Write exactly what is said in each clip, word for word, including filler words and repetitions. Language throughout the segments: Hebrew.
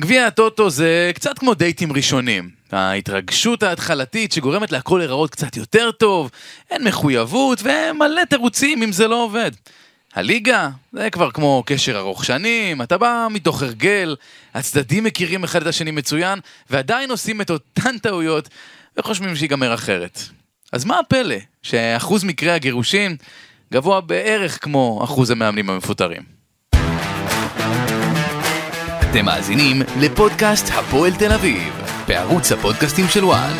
גביע הטוטו זה קצת כמו דייטים ראשונים. ההתרגשות ההתחלתית שגורמת להכל לראות קצת יותר טוב, אין מחויבות ומלא תירוצים אם זה לא עובד. הליגה זה כבר כמו קשר ארוך שנים, אתה בא מתוך הרגל, הצדדים מכירים אחד את השני מצוין, ועדיין עושים את אותן טעויות וחושבים שיגמר אחרת. אז מה הפלא שאחוז מקרי הגירושים גבוה בערך כמו אחוז המאמנים המפוטרים? אתם מאזינים לפודקאסט הפועל תל אביב, בערוץ הפודקאסטים של וואן.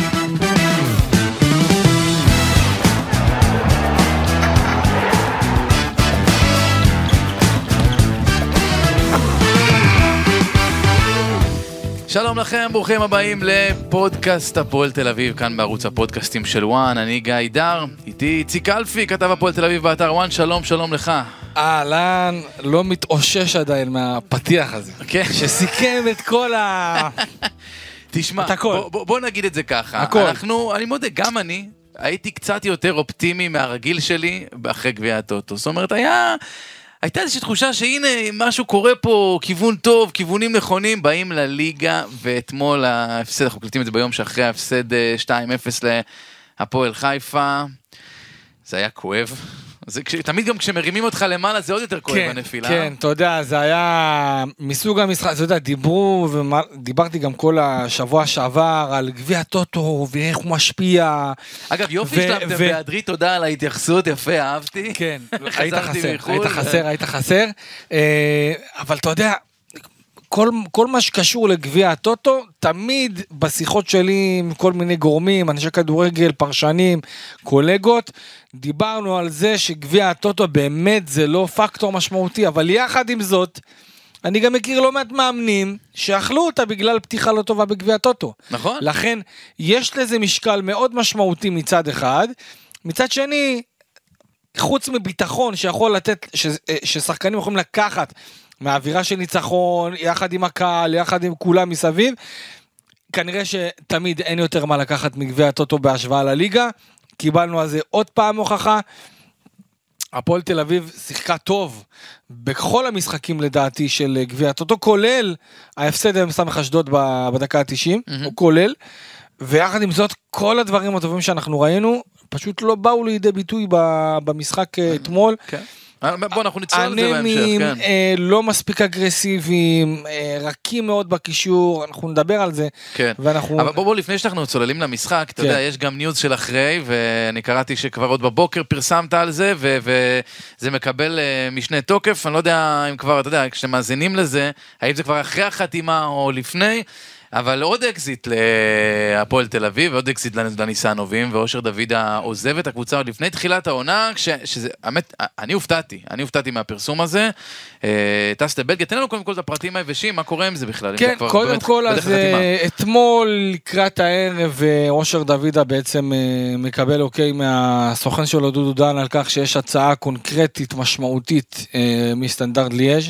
שלום לכם, ברוכים הבאים לפודקאסט הפועל תל אביב, כאן בערוץ הפודקאסטים של וואן. אני גיא דר, איתי ציקלפי, כתב הפועל תל אביב באתר וואן. שלום, שלום לך. אהלן, לא מתאושש עדיין מהפתיח הזה, שסיכם את כל ה... תשמע, בוא נגיד את זה ככה. אנחנו, אני מודה, גם אני הייתי קצת יותר אופטימי מהרגיל שלי אחרי גביע הטוטו. זאת אומרת, היה... הייתה איזושהי תחושה שהנה משהו קורה פה, כיוון טוב, כיוונים נכונים, באים לליגה, ואתמול ההפסד, אנחנו קלטים את זה ביום שאחרי ההפסד שתיים אפס להפועל חיפה, זה היה כואב. זה, תמיד גם כשמרימים אותך למעלה זה עוד יותר כואב הנפילה. כן, אתה יודע, זה היה מסוג המשחק, אתה יודע, דיברו, ודיברתי גם כל השבוע שעבר על גביע הטוטו ואיך הוא משפיע. אגב, יופי שלמתם בעדרי, תודה על ההתייחסות, יפה, אהבתי. כן, היית חסר, היית חסר, היית חסר. אבל אתה יודע, כל, כל מה שקשור לגביע הטוטו, תמיד בשיחות שלי עם כל מיני גורמים, אנשי כדורגל, פרשנים, קולגות, דיברנו על זה שגביע הטוטו באמת זה לא פקטור משמעותי, אבל יחד עם זאת, אני גם מכיר לא מעט מאמנים שאכלו אותה בגלל פתיחה לא טובה בגביע הטוטו. נכון. לכן יש לזה משקל מאוד משמעותי מצד אחד, מצד שני, חוץ מביטחון שיכול לתת, ש, ששחקנים יכולים לקחת, מהאווירה של ניצחון, יחד עם הקהל, יחד עם כולם מסביב, כנראה שתמיד אין יותר מה לקחת מגביע הטוטו בהשוואה לליגה, קיבלנו על זה עוד פעם הוכחה, הפועל תל אביב שיחקה טוב, בכל המשחקים לדעתי של גביע הטוטו, כולל ההפסד עם סמך אשדוד בדקה ה-תשעים, mm-hmm. הוא כולל, ויחד עם זאת כל הדברים הטובים שאנחנו ראינו, פשוט לא באו לידי ביטוי במשחק mm-hmm. אתמול, כן. Okay. בוא, אנחנו נצטור על זה בהמשך, כן. לא מספיק אגרסיביים, רכים מאוד בקישור, אנחנו נדבר על זה. כן, ואנחנו... אבל בוא, בוא, לפני שאנחנו צוללים למשחק, כן. אתה יודע, יש גם ניוז של אחרי, ואני קראתי שכבר עוד בבוקר פרסמת על זה, ו- וזה מקבל משנה תוקף, אני לא יודע אם כבר, אתה יודע, כשמאזינים לזה, האם זה כבר אחרי החתימה או לפני, אבל עוד אקזיט להפועל תל אביב, ועוד אקזיט לניסנובים, ואושר דוידה עוזב את הקבוצה עוד לפני תחילת העונה, שזה, האמת, אני הופתעתי, אני הופתעתי מהפרסום הזה, טס לבלגיה, תן לנו קודם כל את הפרטים היבשים, מה קורה עם זה בכלל? כן, קודם כל, אז אתמול לקראת הערב, אושר דוידה בעצם מקבל אוקיי מהסוכן שלו דודו דן, על כך שיש הצעה קונקרטית, משמעותית, מסטנדרט ליאז'.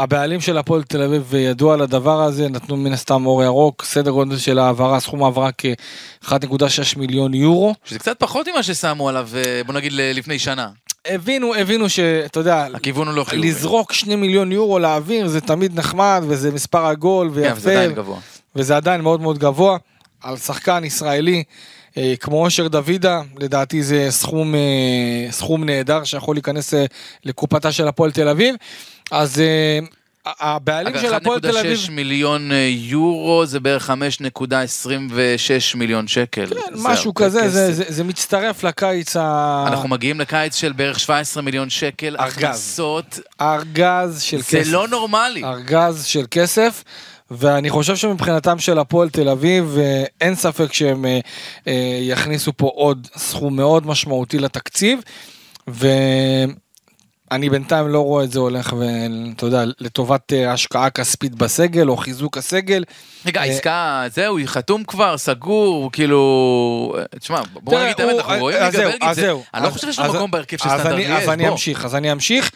הבעלים של הפועל תל אביב ידוע על הדבר הזה, נתנו מן הסתם אור ירוק, סדר גודל של העברה, סכום העברה כ-אחד נקודה שש מיליון יורו. שזה קצת פחות ממה ששמו עליו, בוא נגיד לפני שנה. הבינו, הבינו שאתה יודע, הכיוון הוא לא חיובי. לזרוק שני מיליון יורו לאוויר, זה תמיד נחמד, וזה מספר עגול ויפה. זה עדיין גבוה. וזה עדיין מאוד מאוד גבוה, על שחקן ישראלי, כמו אושר דוידה, לדעתי זה סכום, סכום נהדר שיכול להיכנס לקופתה של הפועל תל אביב. אז uh, הבעלים של הפועל תל אביב... אחד נקודה שש מיליון יורו זה בערך חמש נקודה עשרים ושש מיליון שקל. כן, משהו כזה, זה, זה, זה מצטרף לקיץ ה... אנחנו מגיעים לקיץ של בערך שבע עשרה מיליון שקל. ארגז. הכנסות. ארגז של כסף. זה לא נורמלי. ארגז של כסף. ואני חושב שמבחינתם של הפועל תל אביב, אין ספק שהם אה, יכניסו פה עוד סכום מאוד משמעותי לתקציב, ו... אני בינתיים לא רואה את זה הולך, ואתה יודע, לטובת השקעה כספית בסגל, או חיזוק הסגל. רגע, העסקה, זהו, היא חתום כבר, סגור, כאילו... תשמע, בואו נגיד את האמת, אנחנו רואים לגבי להגיד זה. אני לא חושב שיש לו מקום בהרכב של סטנדרט יש, בואו. אז אני אמשיך, אז אני אמשיך.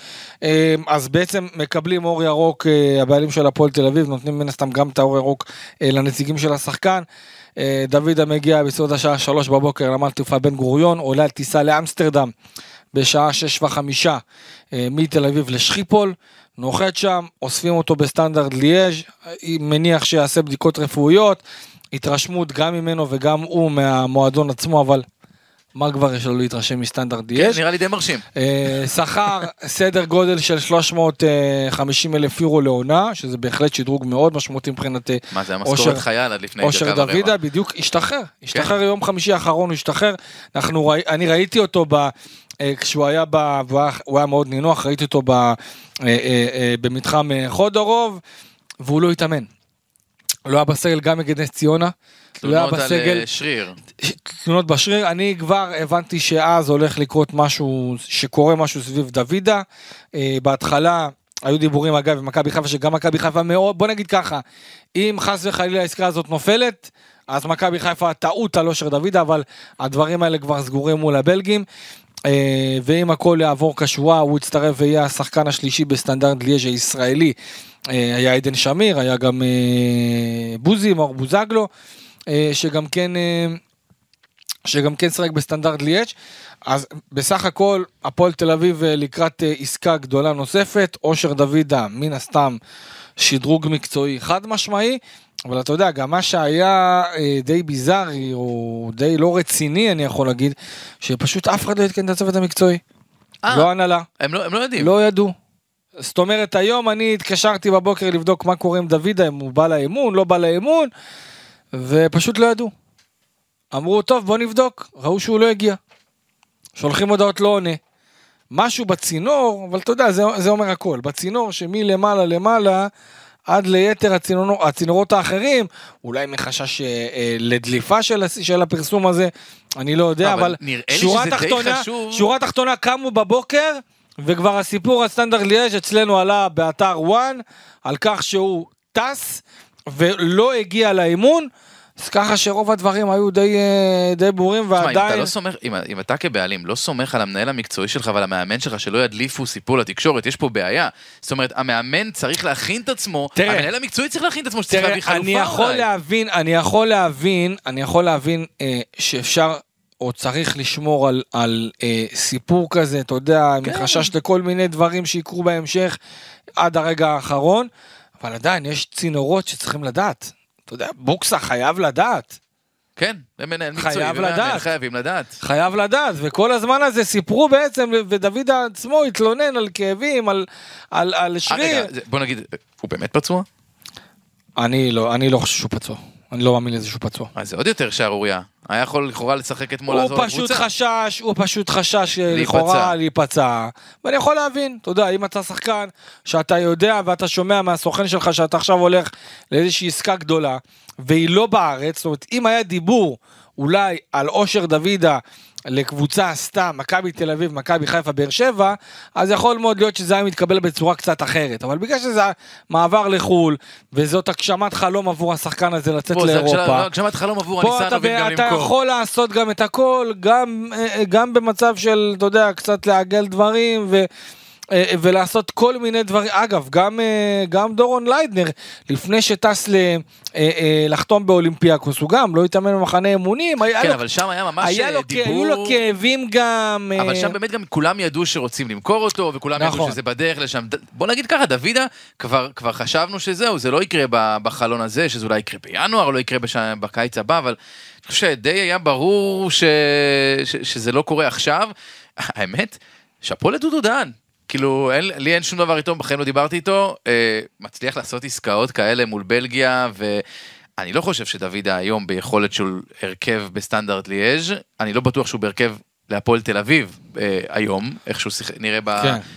אז בעצם מקבלים אור ירוק, הבעלים של הפועל תל אביב, נותנים מן הסתם גם את האור ירוק לנציגים של השחקן. דוידה מגיע בסוד השעה שלוש בבוקר, למד תעופה בן גוריון, עולה על טיסה לאמסטרדם. בשעה שש וחמישה מתל אביב לשחיפול, נוחת שם, אוספים אותו בסטנדרט ליאז', מניח שיעשה בדיקות רפואיות, התרשמות גם ממנו וגם הוא מהמועדון עצמו, אבל מה כבר יש לו להתרשם מסטנדרט ליאז'? כן, נראה לי די מרשים. שכר סדר גודל של שלוש מאות וחמישים אלף יורו לעונה, שזה בהחלט שדרוג מאוד משמעותי מבחינת... מה זה, המשכורת חייל עד לפני... אושר דוידה בדיוק השתחרר, השתחרר יום חמישי האחרון, הוא השתחרר, אני ראיתי אותו ב... כשהוא היה, ב... הוא היה מאוד נינוח, ראיתי אותו ב... במתחם חודרוב, והוא לא התאמן. הוא לא היה בסגל גם נגד נס ציונה, הוא לא היה בסגל... שריר. תלונות בשריר, אני כבר הבנתי שאז הולך לקרות משהו, שקורה משהו סביב דוידה, בהתחלה... היו דיבורים אגב עם מכבי חיפה, שגם מכבי חיפה מאוד, בוא נגיד ככה, אם חס וחלילה העסקה הזאת נופלת, אז מכבי חיפה טעות על אושר דוידה, אבל הדברים האלה כבר סגורים מול הבלגים, ואם הכל יעבור כשורה, הוא יצטרף ויהיה השחקן השלישי בסטנדרט ליאז' הישראלי, היה עדן שמיר, היה גם בוזי מור בוזגלו, שגם כן... שגם כן שרק בסטנדרט ליאץ', אז בסך הכל, הפועל תל אביב לקראת עסקה גדולה נוספת, אושר דוידה, מן הסתם, שדרוג מקצועי חד משמעי, אבל אתה יודע, גם מה שהיה די ביזרי, או די לא רציני, אני יכול להגיד, שפשוט אף אחד לא התקן את הצוות המקצועי. לא הנהלה. הם לא, הם לא יודעים. לא ידעו. זאת אומרת, היום אני התקשרתי בבוקר לבדוק מה קורה עם דוידה, אם הוא בא לאמון, לא בא לאמון, ופשוט לא ידעו. אמרו, טוב, בוא נבדוק, ראו שהוא לא הגיע. שולחים הודעות לא עונה. משהו בצינור, אבל אתה יודע, זה, זה אומר הכל. בצינור שמי למעלה למעלה, עד ליתר הצינור, הצינורות האחרים, אולי מחשש אה, לדליפה של, של הפרסום הזה, אני לא יודע, אבל, אבל שורה תחתונה, שורה תחתונה קמו בבוקר, וכבר הסיפור הסטנדרט ליאז' אצלנו עלה באתר וואן, על כך שהוא טס, ולא הגיע לאימון, אז ככה שרוב הדברים היו די, די ברורים, ועדיין... תשמע, אם אתה לא סומך, אם, אם אתה כבעלים לא סומך על המנהל המקצועי שלך ועל המאמן שלך שלא ידליפו סיפור לתקשורת, יש פה בעיה. זאת אומרת, המאמן צריך להכין את עצמו, תראה, המנהל המקצועי צריך להכין את עצמו שצריך להביא חלופה. אני יכול אולי. להבין, אני יכול להבין, אני יכול להבין אה, שאפשר או צריך לשמור על, על אה, סיפור כזה, אתה יודע, כן. מחשש לכל מיני דברים שיקרו בהמשך עד הרגע האחרון, אבל עדיין יש צינורות שצריכים לדעת. אתה יודע, בוקסה חייב לדעת. כן, למנהל מקצועי, חייבים לדעת. חייב לדעת, וכל הזמן הזה סיפרו בעצם, ודוד עצמו התלונן על כאבים, על, על, על שריר. רגע, בוא נגיד, הוא באמת פצוע? אני לא, אני לא חושב שהוא פצוע. אני לא מאמין לזה שהוא פצוע. אז זה עוד יותר שערוריה. היה יכול לכאורה לשחק אתמול לעזור לקבוצה. הוא פשוט חשש, הוא פשוט חשש לכאורה להיפצע. ואני יכול להבין, אתה יודע, אם אתה שחקן, שאתה יודע ואתה שומע מהסוכן שלך, שאתה עכשיו הולך לאיזושהי עסקה גדולה, והיא לא בארץ, זאת אומרת, אם היה דיבור אולי על אושר דוידה, לקבוצה סתם, מכבי תל אביב, מכבי חיפה, באר שבע, אז יכול מאוד להיות שזה היה מתקבל בצורה קצת אחרת, אבל בגלל שזה מעבר לחול, וזאת הגשמת חלום עבור השחקן הזה לצאת לאירופה, הגשמת חלום עבור הניסנובים גם למכור. פה אתה יכול לעשות גם את הכל, גם, גם במצב של, אתה יודע, קצת לעגל דברים, ו... ולעשות כל מיני דברים, אגב, גם, גם דורון ליידנר, לפני שטס ל, לחתום באולימפיאקוס, הוא גם לא התאמן במחנה אימונים, כן, לו, אבל שם היה ממש היה דיבור, היו לו כאבים גם, אבל שם באמת גם כולם ידעו שרוצים למכור אותו, וכולם נכון. ידעו שזה בדרך לשם, בוא נגיד ככה, דוידה, כבר, כבר חשבנו שזהו, זה לא יקרה בחלון הזה, שזה אולי יקרה בינואר, או לא יקרה בשם, בקיץ הבא, אבל אני חושב שדי היה ברור ש, ש, שזה לא קורה עכשיו, האמת, שפו לדודו דן, כאילו, אין, לי אין שום דבר איתו, בכן לא דיברתי איתו, אה, מצליח לעשות עסקאות כאלה מול בלגיה, ואני לא חושב שדוידה היום ביכולת של הרכב בסטנדרט ליאז', אני לא בטוח שהוא בהרכב להפועל תל אביב אה, היום, איכשהו שיח, נראה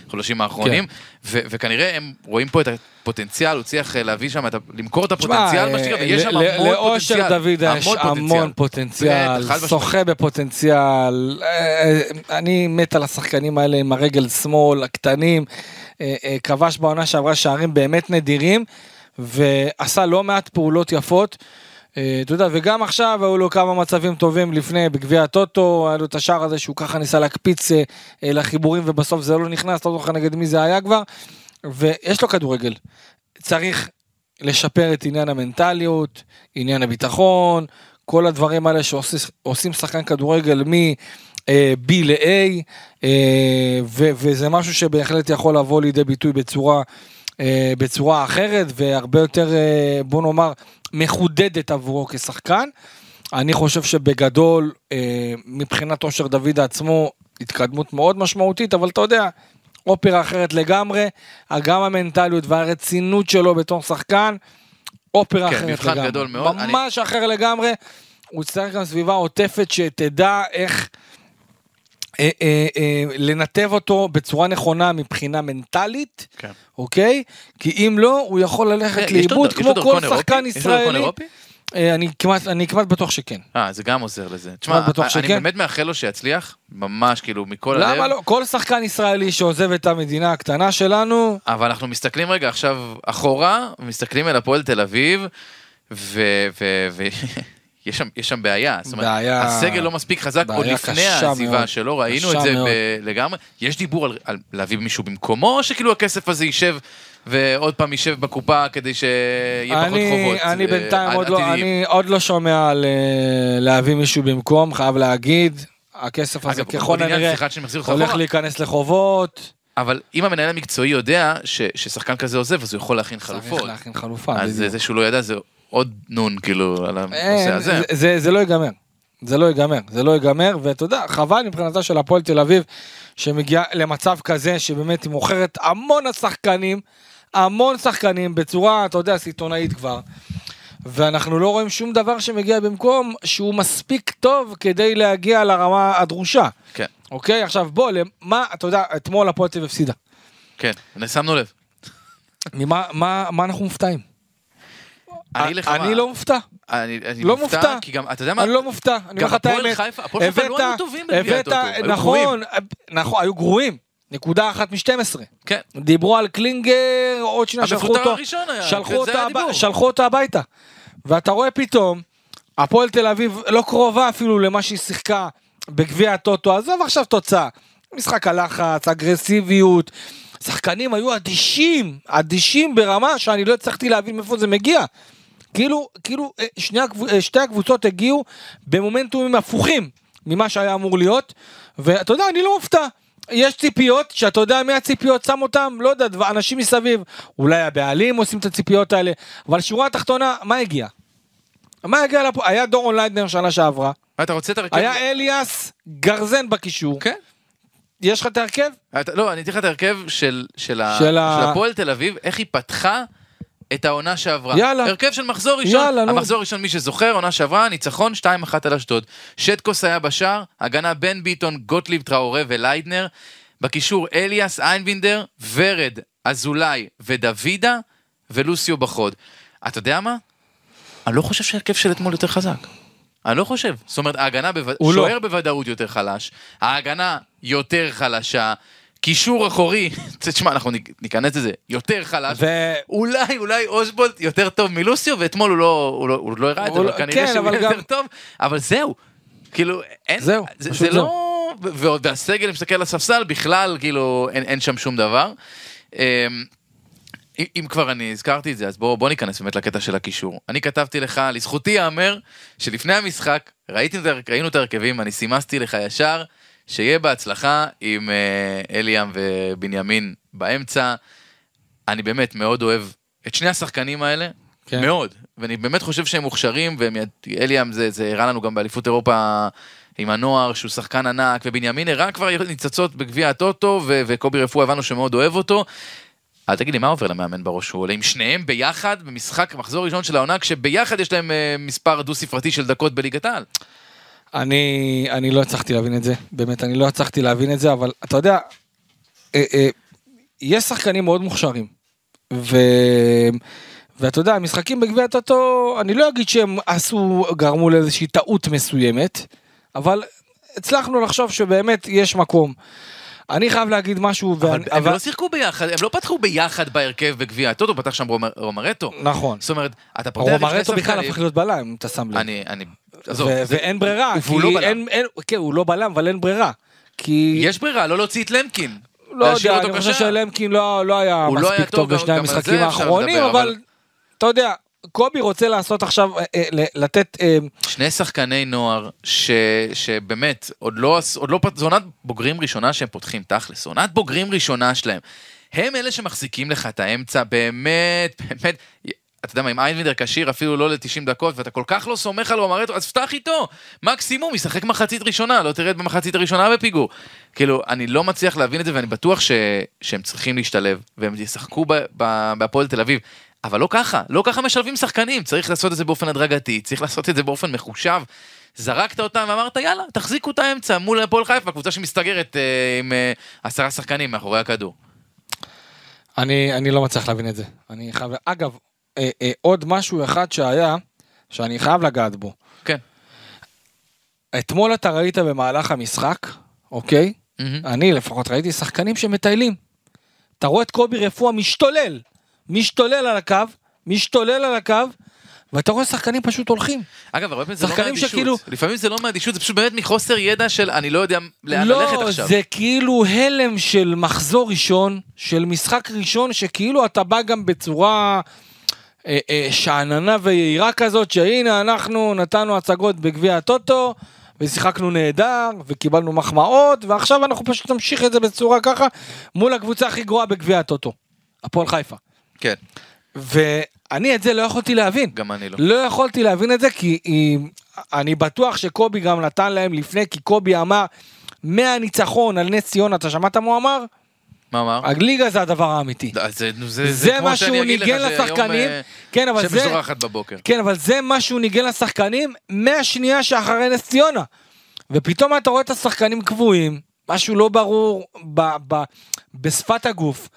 בחודשים כן. האחרונים, כן. ו- וכנראה הם רואים פה את הפוטנציאל, הוא צריך להביא שם, את, למכור את הפוטנציאל, שמה, ויש שם המון פוטנציאל. לאושר דוידה יש המון פוטנציאל, שוחה בפוטנציאל, אני מת על השחקנים האלה עם הרגל שמאל, הקטנים, כבש בעונה שעברה שערים באמת נדירים, ועשה לא מעט פעולות יפות, אתה יודע, וגם עכשיו היו לו כמה מצבים טובים לפני, בגביע הטוטו, היה לו את השער הזה שהוא ככה ניסה להקפיץ לחיבורים, ובסוף זה לא נכנס, לא זוכר נגד מי זה היה כבר, ויש לו כדורגל. צריך לשפר את עניין המנטליות, עניין הביטחון, כל הדברים האלה שעושים שחקן כדורגל מ-B ל-A, וזה משהו שבהחלט יכול לבוא לידי ביטוי בצורה... בצורה אחרת, והרבה יותר, בוא נאמר, מחודדת עבורו כשחקן. אני חושב שבגדול, מבחינת אושר דוד עצמו, התקדמות מאוד משמעותית, אבל אתה יודע, אופרה אחרת לגמרי, גם המנטליות והרצינות שלו בתור שחקן, אופרה כן, אחרת לגמרי. גדול מאוד, ממש אני... אחר לגמרי, הוא צריך גם סביבה עוטפת שתדע איך אה, אה, אה, לנתב אותו בצורה נכונה מבחינה מנטלית, כן. אוקיי? כי אם לא, הוא יכול ללכת לאיבוד כמו כל שחקן ישראלי. אני כמעט, אני כמעט בטוח שכן. אה, זה גם עוזר לזה. תשמע, אני באמת מאחל לו שיצליח, ממש כאילו מכל הלב. למה לא? כל שחקן ישראלי שעוזב את המדינה הקטנה שלנו. אבל אנחנו מסתכלים רגע עכשיו אחורה, מסתכלים אל הפועל תל אביב, ו... יש שם, יש שם בעיה, זאת אומרת, בעיה, הסגל לא מספיק חזק עוד לפני העזיבה שלו, ראינו את זה ב- לגמרי, יש דיבור על, על להביא מישהו במקומו, שכאילו הכסף הזה יישב, ועוד פעם יישב בקופה, כדי שיהיה פחות חובות. אני בינתיים עוד לא, אני עוד לא שומע על להביא מישהו במקום, חייב להגיד, הכסף הזה ככל הנראה, הולך להיכנס לחובות, אבל אם המנהל המקצועי יודע, ששחקן כזה עוזב, אז הוא יכול להכין חלופות. צריך להכין חלופה. אז זה שהוא לא ידע, זה... עוד נון, כאילו, על הנושא הזה. זה, זה, זה לא ייגמר. זה לא ייגמר. זה לא ייגמר, ותודה, חבל מבחינתה של הפועל תל אביב, שמגיעה למצב כזה, שבאמת היא מוכרת המון השחקנים, המון שחקנים, בצורה, אתה יודע, סיטונאית כבר. ואנחנו לא רואים שום דבר שמגיע במקום, שהוא מספיק טוב, כדי להגיע לרמה הדרושה. כן. אוקיי? עכשיו, בוא, למה, אתה יודע, אתמול הפועל תל אביב הפסידה. כן, נשמנו לב. ממה, מה, מה אנחנו מופתעים? אני לא מופתע. אני לא מופתע, כי גם, אתה יודע מה? אני לא מופתע. גם הפועל חיפה, הפועל חיפה לא היו טובים בגביע הטוטו. נכון, נכון, היו גרועים. נקודה אחת משתים עשרה. כן. דיברו על קלינגר, עוד שנה שלחו אותה הביתה. ואתה רואה פתאום, הפועל תל אביב לא קרובה אפילו למה שהיא שיחקה בגביע הטוטו. עזוב עכשיו תוצאה. משחק הלחץ, אגרסיביות, שחקנים היו אדישים, אדישים ברמה שאני לא הצלחתי להבין מאיפה זה מגיע. כאילו, כאילו שני, שתי הקבוצות הגיעו במומנטומים הפוכים ממה שהיה אמור להיות, ואתה יודע, אני לא מופתע. יש ציפיות, שאתה יודע מי הציפיות שם אותם, לא יודע, אנשים מסביב, אולי הבעלים עושים את הציפיות האלה, אבל שורה התחתונה, מה הגיע? מה הגיע לפה? היה דורון ליידנר שנה שעברה, אתה רוצה את הרכב? היה אליאס גרזן בקישור, כן? Okay. יש לך את הרכב? לא, אני אתיך את הרכב של, של, של ה... הפועל תל אביב, איך היא פתחה את העונה שעברה. יאללה. הרכב של מחזור ראשון, יאללה, המחזור ראשון מי שזוכר, עונה שעברה, ניצחון שתיים אחת על אשדוד. שטקוס היה בשער, הגנה בן ביטון, גוטליב, טראורה וליידנר, בקישור אליאס, איינבינדר, ורד, אזולאי ודוידה, ולוסיו בחוד. אתה יודע מה? אני לא חושב שהרכב של אתמול יותר חזק. אני לא חושב. זאת אומרת, ההגנה שוער בוודאות יותר חלש, ההגנה יותר חלשה, קישור אחורי, תשמע, אנחנו ניכנס את זה, יותר חלש, אולי, אולי אוזבולט יותר טוב מלוסיו, ואתמול הוא לא הראה את זה, כנראה שהוא יותר טוב, אבל זהו, כאילו, זה לא, והסגל מסתכל לספסל, בכלל, כאילו, אין שם שום דבר. אם כבר אני הזכרתי את זה, אז בואו ניכנס באמת לקטע של הקישור. אני כתבתי לך, לזכותי יאמר, שלפני המשחק, ראינו את הרכבים, אני סימסתי לך ישר, שיהיה בהצלחה עם אליאם ובנימין באמצע. אני באמת מאוד אוהב את שני השחקנים האלה, כן. מאוד, ואני באמת חושב שהם מוכשרים, ואליאם זה, זה הראה לנו גם באליפות אירופה עם הנוער, שהוא שחקן ענק, ובנימין הראה כבר ניצצות בגביע הטוטו, ו- וקובי רפואה הבנו שמאוד אוהב אותו, אל תגיד לי, מה עובר למאמן בראש? הוא עולה עם שניהם ביחד, במשחק מחזור ראשון של העונה, כשביחד יש להם מספר דו-ספרתי של דקות בליגת העל. אני, אני לא הצלחתי להבין את זה, באמת, אני לא הצלחתי להבין את זה, אבל אתה יודע, אה, אה, יש שחקנים מאוד מוכשרים, ו, ואתה יודע, המשחקים בגביע הטוטו, אני לא אגיד שהם עשו, גרמו לאיזושהי טעות מסוימת, אבל הצלחנו לחשוב שבאמת יש מקום. אני חייב להגיד משהו, אבל, ואני, הם אבל... לא שיחקו ביחד, הם לא פתחו ביחד בהרכב בגביע הטוטו, פתח שם רומר, רומר אתו. נכון. זאת אומרת, אתה פותח... רומר אתו בכלל הפך להיות בלם, אם אתה שם לב. אני, אני... עזוב, ו- זה... ואין ברירה, כי לא אין, אין... כן, הוא לא בלם, אבל אין ברירה. כי... יש ברירה, לא להוציא את למקין. לא יודע, אני חושב שלמקין לא, לא היה מספיק לא היה טוב, טוב בשני המשחקים האחרונים, אבל... אבל... אתה יודע, קובי רוצה לעשות עכשיו, לתת... שני שחקני נוער, ש, שבאמת, עוד לא, עוד לא, זו עונת בוגרים ראשונה שהם פותחים, תכלס, עונת בוגרים ראשונה שלהם, הם אלה שמחזיקים לך את האמצע, באמת, באמת, אתה יודע מה, אם איינבינדר קשיר אפילו לא ל-תשעים דקות, ואתה כל כך לא סומך עליו, אמרת, אז פתח איתו, מקסימום, ישחק מחצית ראשונה, לא תרד במחצית הראשונה בפיגור. כאילו, אני לא מצליח להבין את זה, ואני בטוח ש... שהם צריכים להשתלב, והם ישחקו ב... ב... בהפועל תל אביב, אבל לא ככה, לא ככה משלבים שחקנים, צריך לעשות את זה באופן הדרגתי, צריך לעשות את זה באופן מחושב, זרקת אותם ואמרת, יאללה, תחזיקו את האמצע מול הפועל חיפה, קבוצה שמסתגרת אה, עם אה, עשרה שחקנים מאחורי הכדור. אני, אני לא מצליח להבין את זה. אני חייב... אגב, אה, אה, עוד משהו אחד שהיה, שאני חייב לגעת בו. כן. אתמול אתה ראית במהלך המשחק, אוקיי? Mm-hmm. אני לפחות ראיתי שחקנים שמטיילים. אתה רואה את קובי רפואה משתולל, משתולל על הקו, משתולל על הקו, ואתה רואה שחקנים פשוט הולכים. אגב, הרבה פעמים זה לא מהדישות. שכאילו... לפעמים זה לא מהדישות, זה פשוט באמת מחוסר ידע של אני לא יודע לאן לא, ללכת עכשיו. לא, זה כאילו הלם של מחזור ראשון, של משחק ראשון, שכאילו אתה בא גם בצורה אה, אה, שעננה ויעירה כזאת, שהנה אנחנו נתנו הצגות בגביע הטוטו, ושיחקנו נהדר, וקיבלנו מחמאות, ועכשיו אנחנו פשוט נמשיך את זה בצורה ככה, מול הקבוצה הכי גרועה בגביע הטוטו, הפועל חיפה. כן. ואני את זה לא יכולתי להבין. גם אני לא. לא יכולתי להבין את זה, כי אני בטוח שקובי גם נתן להם לפני, כי קובי אמר, מהניצחון על נס ציונה, אתה שמעת מה הוא אמר? מה אמר? הגליגה זה הדבר האמיתי. זה מה שהוא ניגן לשחקנים. שמשורחת בבוקר. כן, אבל זה מה שהוא ניגן לשחקנים, מהשנייה שאחרי נס ציונה. ופתאום אתה רואה את השחקנים קבועים, משהו לא ברור בשפת הגוף,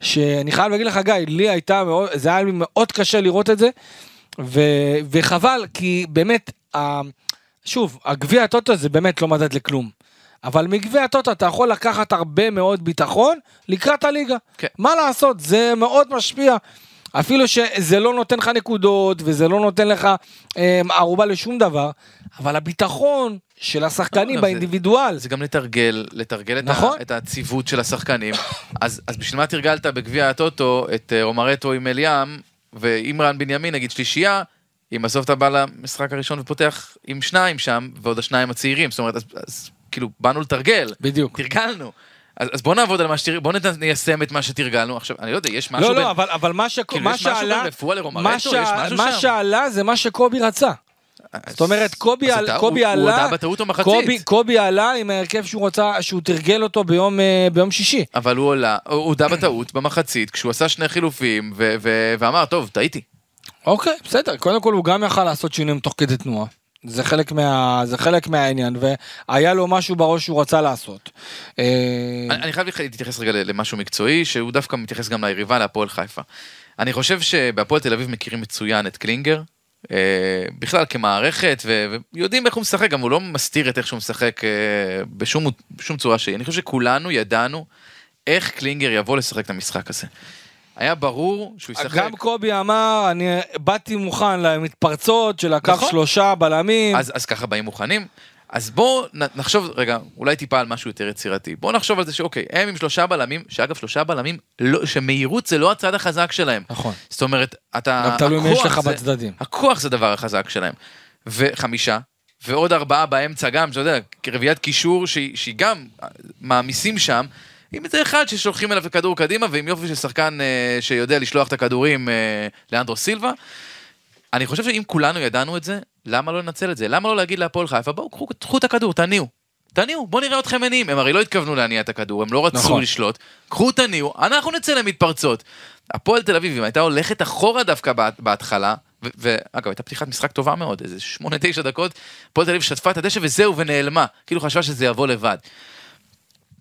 שאני חייב להגיד לך, גיא, לי הייתה מאוד, זה היה לי מאוד קשה לראות את זה, ו, וחבל, כי באמת, ה, שוב, הגביע הטוטו זה באמת לא מדד לכלום, אבל מגביע הטוטו אתה יכול לקחת הרבה מאוד ביטחון, לקראת הליגה, כן. מה לעשות, זה מאוד משפיע, אפילו שזה לא נותן לך נקודות, וזה לא נותן לך אה, ערובה לשום דבר, אבל הביטחון של השחקנים באינדיבידואל. זה, זה גם לתרגל, לתרגל נכון? את, ה, את הציוות של השחקנים. אז, אז בשביל מה תרגלת בגביע הטוטו את רומר אטו עם אליאם, ואימרן בנימין, נגיד שלישייה, אם בסוף אתה בא למשחק הראשון ופותח עם שניים שם, ועוד השניים הצעירים. זאת אומרת, אז, אז כאילו באנו לתרגל. בדיוק. תרגלנו. אז, אז בוא נעבוד על מה שתרגלנו, בוא ניישם את מה שתרגלנו. עכשיו, אני לא יודע, יש משהו... לא, בין, לא, אבל, אבל מה, ש... כאילו מה שעלה... מה, ש... מה שעלה זה מה שקובי רצה. זאת אומרת, קובי עלה, קובי עלה, קובי עלה עם ההרכב שהוא רוצה, שהוא תרגל אותו ביום, ביום שישי. אבל הוא עלה, הוא הודה בטעות במחצית, כשהוא עשה שני חילופים, ואמר, טוב, טעיתי. אוקיי, בסדר, קודם כל הוא גם יכל לעשות שינויים תוך כדי תנועה. זה חלק מה, זה חלק מהעניין, והיה לו משהו בראש שהוא רצה לעשות. אני חייב להתייחס רגע למשהו מקצועי, שהוא דווקא מתייחס גם ליריבה, להפועל חיפה. אני חושב שבהפועל תל אביב מכירים מצוין את קלינגר, בכלל כמערכת, ויודעים איך הוא משחק, גם הוא לא מסתיר את איך שהוא משחק בשום צורה שהיא. אני חושב שכולנו ידענו איך קלינגר יבוא לשחק את המשחק הזה. היה ברור שהוא ישחק. גם קובי אמר, אני באתי מוכן למתפרצות של הקו שלושה בלמים. אז ככה באים מוכנים. אז בואו נחשוב, רגע, אולי טיפה על משהו יותר יצירתי. בואו נחשוב על זה שאוקיי, הם עם שלושה בלמים, שאגב שלושה בלמים, לא, שמהירות זה לא הצד החזק שלהם. נכון. זאת אומרת, אתה... גם תלוי אם יש לך בצדדים. הכוח זה דבר החזק שלהם. וחמישה, ועוד ארבעה באמצע גם, אתה יודע, רביעת קישור שהיא, שהיא גם מעמיסים שם, עם איזה אחד ששולחים אליו כדור קדימה, ועם יופי של שחקן אה, שיודע לשלוח את הכדורים אה, לאנדרו סילבה. אני חושב שאם כולנו ידענו את זה, למה לא לנצל את זה? למה לא להגיד להפועל חיפה? בואו, קחו, קחו את הכדור, תניעו. תניעו, בואו נראה אתכם מניעים. הם הרי לא התכוונו להניע את הכדור, הם לא רצו נכון. לשלוט. קחו, תניעו, אנחנו נצא למתפרצות. הפועל תל אביב, אם הייתה הולכת אחורה דווקא בהתחלה, ו- ואגב, הייתה פתיחת משחק טובה מאוד, איזה שמונה, תשע דקות, הפועל תל אביב שטפה את הדשא וזהו ונעלמה, כאילו חשבה שזה יבוא לבד.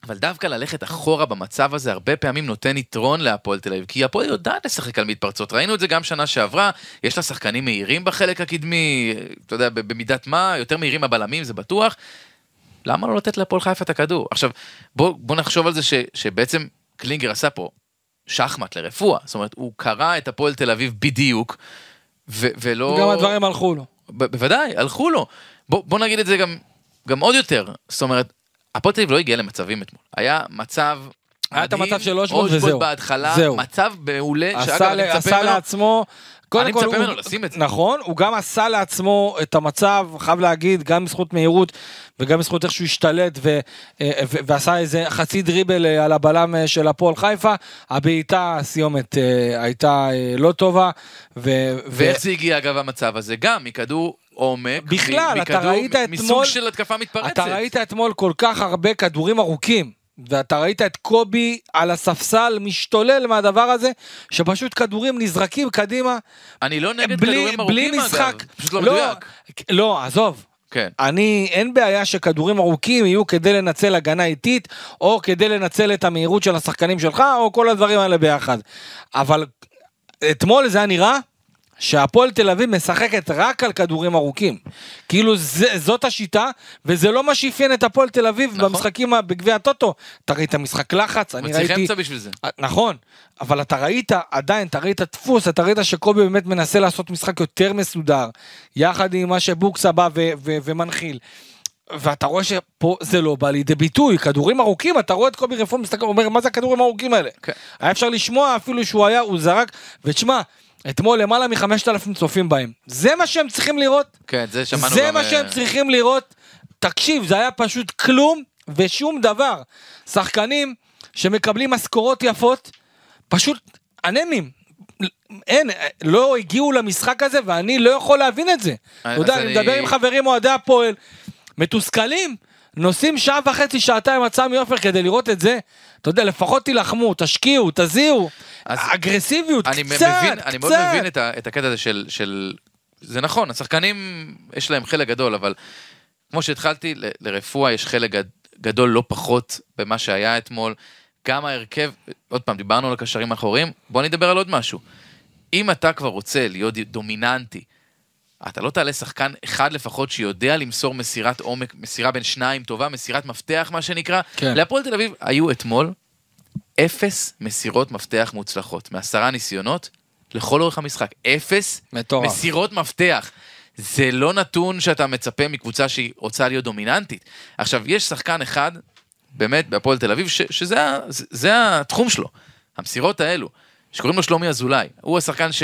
אבל דווקא ללכת אחורה במצב הזה, הרבה פעמים נותן יתרון להפועל תל אביב, כי הפועל יודעת לשחק על מתפרצות, ראינו את זה גם שנה שעברה, יש לה שחקנים מהירים בחלק הקדמי, אתה יודע, במידת מה, יותר מהירים הבלמים, זה בטוח, למה לא לתת להפועל חיפה את הכדור? עכשיו, בוא, בוא נחשוב על זה ש, שבעצם קלינגר עשה פה שחמט לרפואה, זאת אומרת, הוא קרא את הפועל תל אביב בדיוק, ו, ולא... גם הדברים הלכו לו. ב- בוודאי, הלכו לו. בוא, בוא נגיד את זה גם, גם עוד יותר, זאת אומרת, הפועל תל אביב לא הגיע למצבים אתמול. היה מצב היה את המצב של אושבולט וזהו. אושבולט בהתחלה, מצב מעולה, שאגב אני מצפה לעצמו, אני מצפה ממנו לשים את זה. נכון, הוא גם עשה לעצמו את המצב, חייב להגיד, גם בזכות מהירות, וגם בזכות איך שהוא השתלט, ועשה איזה חצי דריבל על הבלם של הפועל חיפה, הבעיטה הסיומת הייתה לא טובה. ואיך זה הגיע אגב המצב הזה? גם מכדור עומק, בכלל, אתה ראית אתמול, מסוג של התקפה מתפרצת. אתה ראית אתמול כל כך הרבה כדורים ארוכים, ואתה ראית את קובי על הספסל משתולל מהדבר הזה, שפשוט כדורים נזרקים קדימה. אני לא נגד בלי, כדורים ארוכים, בלי משחק. פשוט לא, לא מדויק. לא, עזוב. כן. אני, אין בעיה שכדורים ארוכים יהיו כדי לנצל הגנה איטית, או כדי לנצל את המהירות של השחקנים שלך, או כל הדברים האלה ביחד. אבל אתמול זה היה נראה, שהפועל תל אביב משחקת רק על כדורים ארוכים, כאילו זה, זאת השיטה, וזה לא מה שאפיין את הפועל תל אביב, נכון. במשחקים בגביע הטוטו, אתה ראית משחק לחץ, אני ראיתי, מצליחים בשביל זה. נכון, אבל אתה ראית עדיין, אתה ראית דפוס, אתה ראית שקובי באמת מנסה לעשות משחק יותר מסודר, יחד עם מה שבוקסה בא ו- ו- ומנחיל, ואתה רואה שפה זה לא בא לידי ביטוי, כדורים ארוכים, אתה רואה את קובי רפואה מסתכל, אומר מה זה הכדורים הארוכים האלה, כן. היה אפשר לשמוע אפילו שהוא היה, הוא זרק, ותשמע, אתמול למעלה מ-חמשת אלפים צופים בהם. זה מה שהם צריכים לראות? כן, זה שמענו. זה מה שהם צריכים לראות? תקשיב, זה היה פשוט כלום ושום דבר. שחקנים שמקבלים משכורות יפות, פשוט אנמים. אין, לא הגיעו למשחק הזה, ואני לא יכול להבין את זה. אתה יודע, אני מדבר עם חברים אוהדי הפועל, מתוסכלים, נוסעים שעה וחצי, שעתיים הצעה מיופר כדי לראות את זה. אתה יודע, לפחות תלחמו, תשקיעו, תזיעו, אגרסיביות, אני קצת, מבין, קצת. אני מאוד מבין את, ה, את הקטע הזה של, של... זה נכון, השחקנים יש להם חלק גדול, אבל כמו שהתחלתי, ל, לרפואה יש חלק גדול לא פחות במה שהיה אתמול. גם ההרכב, עוד פעם, דיברנו על הקשרים האחוריים, בוא נדבר על עוד משהו. אם אתה כבר רוצה להיות דומיננטי, אתה לא תעלה שחקן אחד לפחות שיודע למסור מסירת עומק, מסירה בין שניים טובה, מסירת מפתח, מה שנקרא. כן. להפועל תל אביב היו אתמול אפס מסירות מפתח מוצלחות. מעשרה ניסיונות לכל אורך המשחק. אפס מטורף. מסירות מפתח. זה לא נתון שאתה מצפה מקבוצה שהיא רוצה להיות דומיננטית. עכשיו, יש שחקן אחד, באמת, בהפועל תל אביב, ש- שזה זה התחום שלו. המסירות האלו, שקוראים לו שלומי אזולאי. הוא השחקן ש...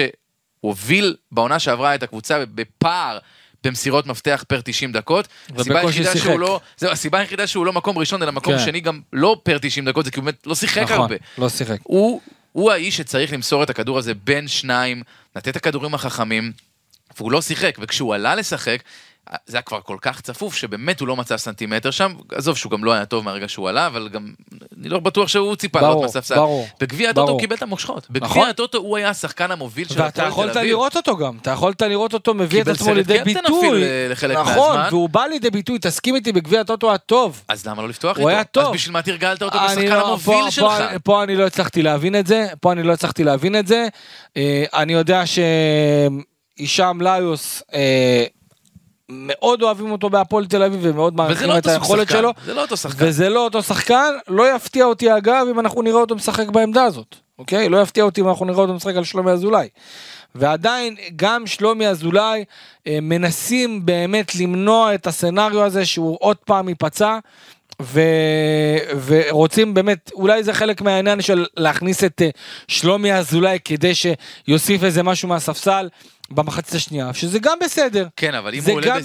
הוא הוביל בעונה שעברה את הקבוצה בפער במסירות מפתח פר תשעים דקות. הסיבה היחידה שהוא לא מקום ראשון, אלא מקום שני גם לא פר תשעים דקות, זה כי הוא באמת לא שיחק הרבה. הוא האיש שצריך למסור את הכדור הזה בין שניים, לתת הכדורים החכמים, והוא לא שיחק, וכשהוא עלה לשחק, זה היה כבר כל כך צפוף, שבאמת הוא לא מצב סנטימטר שם, עזוב שהוא גם לא היה טוב מהרגע שהוא עלה, אבל גם, אני לא בטוח שהוא ציפה לעוד מצב סל. בגביע הטוטו הוא קיבל את המוקשות. בגביע הטוטו הוא היה השחקן המוביל של הפועל תל אביב. ואתה יכולת לראות אותו גם, אתה יכולת לראות אותו מביא את עצמו לידי ביטוי. נכון, והוא בא לידי ביטוי, תסכים איתי, בגביע הטוטו הטוב. אז למה לא לפתוח איתו? הוא היה טוב. אז בשביל מה תרגלת אותו בשחקן המוביל שלך? פה אני לא הצלחתי להבין את זה, פה אני לא הצלחתי להבין את זה. אני יודע שאישם ליוס מאוד אוהבים אותו בהפועל תל אביב, ומאוד מעריכים את היכולת שלו. זה לא אותו שחקן. וזה לא אותו שחקן, לא יפתיע אותי אגב, אם אנחנו נראה אותו משחק בעמדה הזאת. אוקיי? לא יפתיע אותי אם אנחנו נראה אותו משחק על שלומי אזולאי. ועדיין, גם שלומי אזולאי, מנסים באמת למנוע את הסנריו הזה, שהוא עוד פעם ייפצע, ו... ורוצים באמת, אולי זה חלק מהעניין של להכניס את שלומי אזולאי, כדי שיוסיף איזה משהו מהספסל, במחצת השנייה, שזה גם בסדר. כן, אבל אם הוא עולה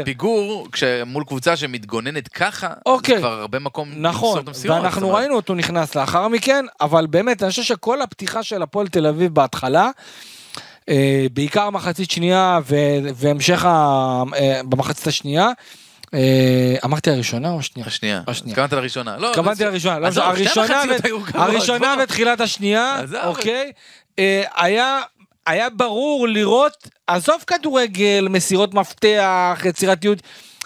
בפיגור, מול קבוצה שמתגוננת ככה, זה כבר הרבה מקום למסור את המסירות. נכון, ואנחנו ראינו אותו נכנס לאחר מכן, אבל באמת, אני חושב שכל הפתיחה של הפועל תל אביב בהתחלה, בעיקר מחצית שנייה, והמשך במחצת השנייה, אמרתי הראשונה או השנייה? השנייה. התכוונתי לראשונה. התכוונתי לראשונה. הראשונה ותחילת השנייה, אוקיי, היה... היה ברור לראות, עזוב כדורגל, מסירות מפתח, יצירתיות,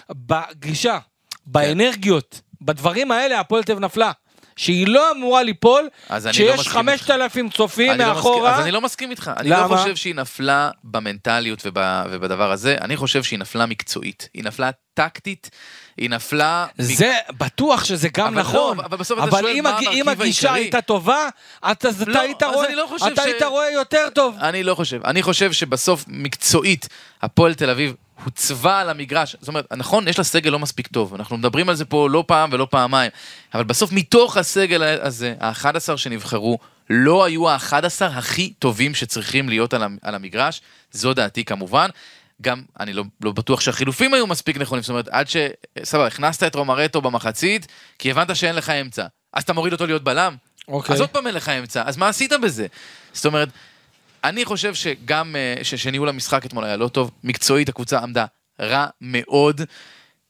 בגישה, באנרגיות, בדברים האלה, הפועל תל אביב נפלה, שהיא לא אמורה ליפול, שיש חמשת אלפים צופים מאחורה. אז אני לא מסכים איתך, אני לא חושב שהיא נפלה במנטליות ובדבר הזה, אני חושב שהיא נפלה מקצועית, היא נפלה טקטית, היא נפלה... זה בטוח שזה גם נכון, אבל אם הגישה הייתה טובה, אתה היית רואה יותר טוב. אני לא חושב, אני חושב שבסוף מקצועית, הפועל תל אביב הוצבה על המגרש, זאת אומרת, נכון, יש לה סגל לא מספיק טוב, אנחנו מדברים על זה פה לא פעם ולא פעמיים, אבל בסוף מתוך הסגל הזה, ה-אחד עשר שנבחרו, לא היו ה-אחד עשר הכי טובים שצריכים להיות על המגרש, זו דעתי כמובן, גם אני לא, לא בטוח שהחילופים היו מספיק נכונים, זאת אומרת, עד ש... סבא, הכנסת את רומר אטו במחצית, כי הבנת שאין לך אמצע, אז אתה מוריד אותו להיות בלם, אוקיי. אז עוד פעם אין לך אמצע, אז מה עשית בזה? זאת אומרת, אני חושב שגם שניהול המשחק אתמול היה לא טוב, מקצועית הקבוצה עמדה רע מאוד,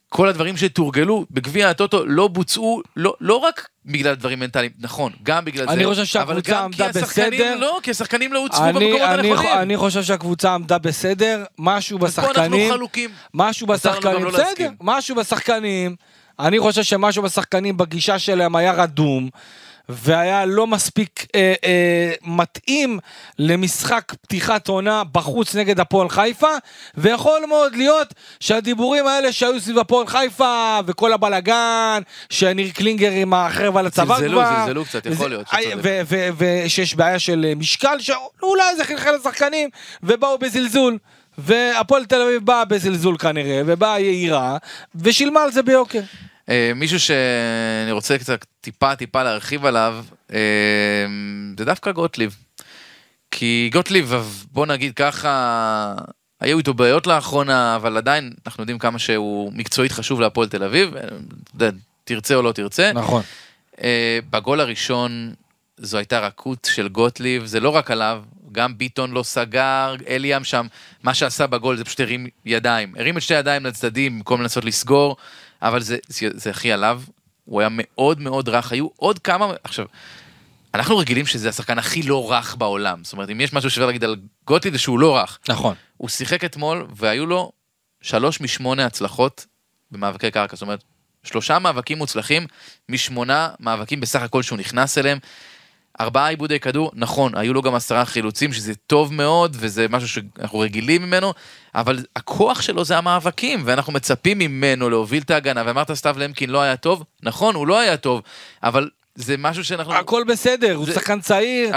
כל הדברים שתורגלו בגביע הטוטו לא בוצעו, לא, לא רק בגלל דברים מנטליים, נכון, גם בגלל זה. אני חושב שהקבוצה עמדה בסדר. לא, כי השחקנים לא הוצפו במקומות הנכונים. אני חושב שהקבוצה עמדה בסדר, משהו בשחקנים, משהו בשחקנים, בסדר, משהו בשחקנים, אני חושב שמשהו בשחקנים בגישה שלהם היה רדום, והיה לא מספיק אה, אה, מתאים למשחק פתיחת עונה בחוץ נגד הפועל חיפה, ויכול מאוד להיות שהדיבורים האלה שהיו סביב הפועל חיפה, וכל הבלגן, שניר קלינגר עם החרב על הצבא זלזלו, כבר, זלזלו קצת, יכול להיות ושיש בעיה של משקל, שאולי זה חלחל לשחקנים, ובאו בזלזול. והפועל תל אביב באה בזלזול כנראה, ובאה יעירה, ושילמה על זה ביוקר. מישהו שאני רוצה קצת טיפה טיפה להרחיב עליו, זה דווקא גוטליב. כי גוטליב, בוא נגיד ככה, היו איתו בעיות לאחרונה, אבל עדיין אנחנו יודעים כמה שהוא מקצועית חשוב להפועל תל אביב, תרצה או לא תרצה. נכון. בגול הראשון, זו הייתה רכות של גוטליב, זה לא רק עליו, גם ביטון לא סגר, אליאם שם, מה שעשה בגול זה פשוט הרים ידיים, הרים את שתי ידיים לצדדים, במקום לנסות לסגור, אבל זה, זה, זה הכי עליו, הוא היה מאוד מאוד רך, היו עוד כמה, עכשיו, אנחנו רגילים שזה השחקן הכי לא רך בעולם, זאת אומרת, אם יש משהו שווה להגיד על גוטליב, זה שהוא לא רך. נכון. הוא שיחק אתמול, והיו לו שלוש משמונה הצלחות במאבקי קרקע, זאת אומרת, שלושה מאבקים מוצלחים, משמונה מאבקים בסך הכל שהוא נכנס אליהם, ארבעה עיבודי כדור, נכון, היו לו גם עשרה חילוצים, שזה טוב מאוד, וזה משהו שאנחנו רגילים ממנו, אבל הכוח שלו זה המאבקים, ואנחנו מצפים ממנו להוביל את ההגנה, ואמרת סתיו למקין לא היה טוב, נכון, הוא לא היה טוב, אבל זה משהו שאנחנו... הכל בסדר, הוא שחקן צעיר,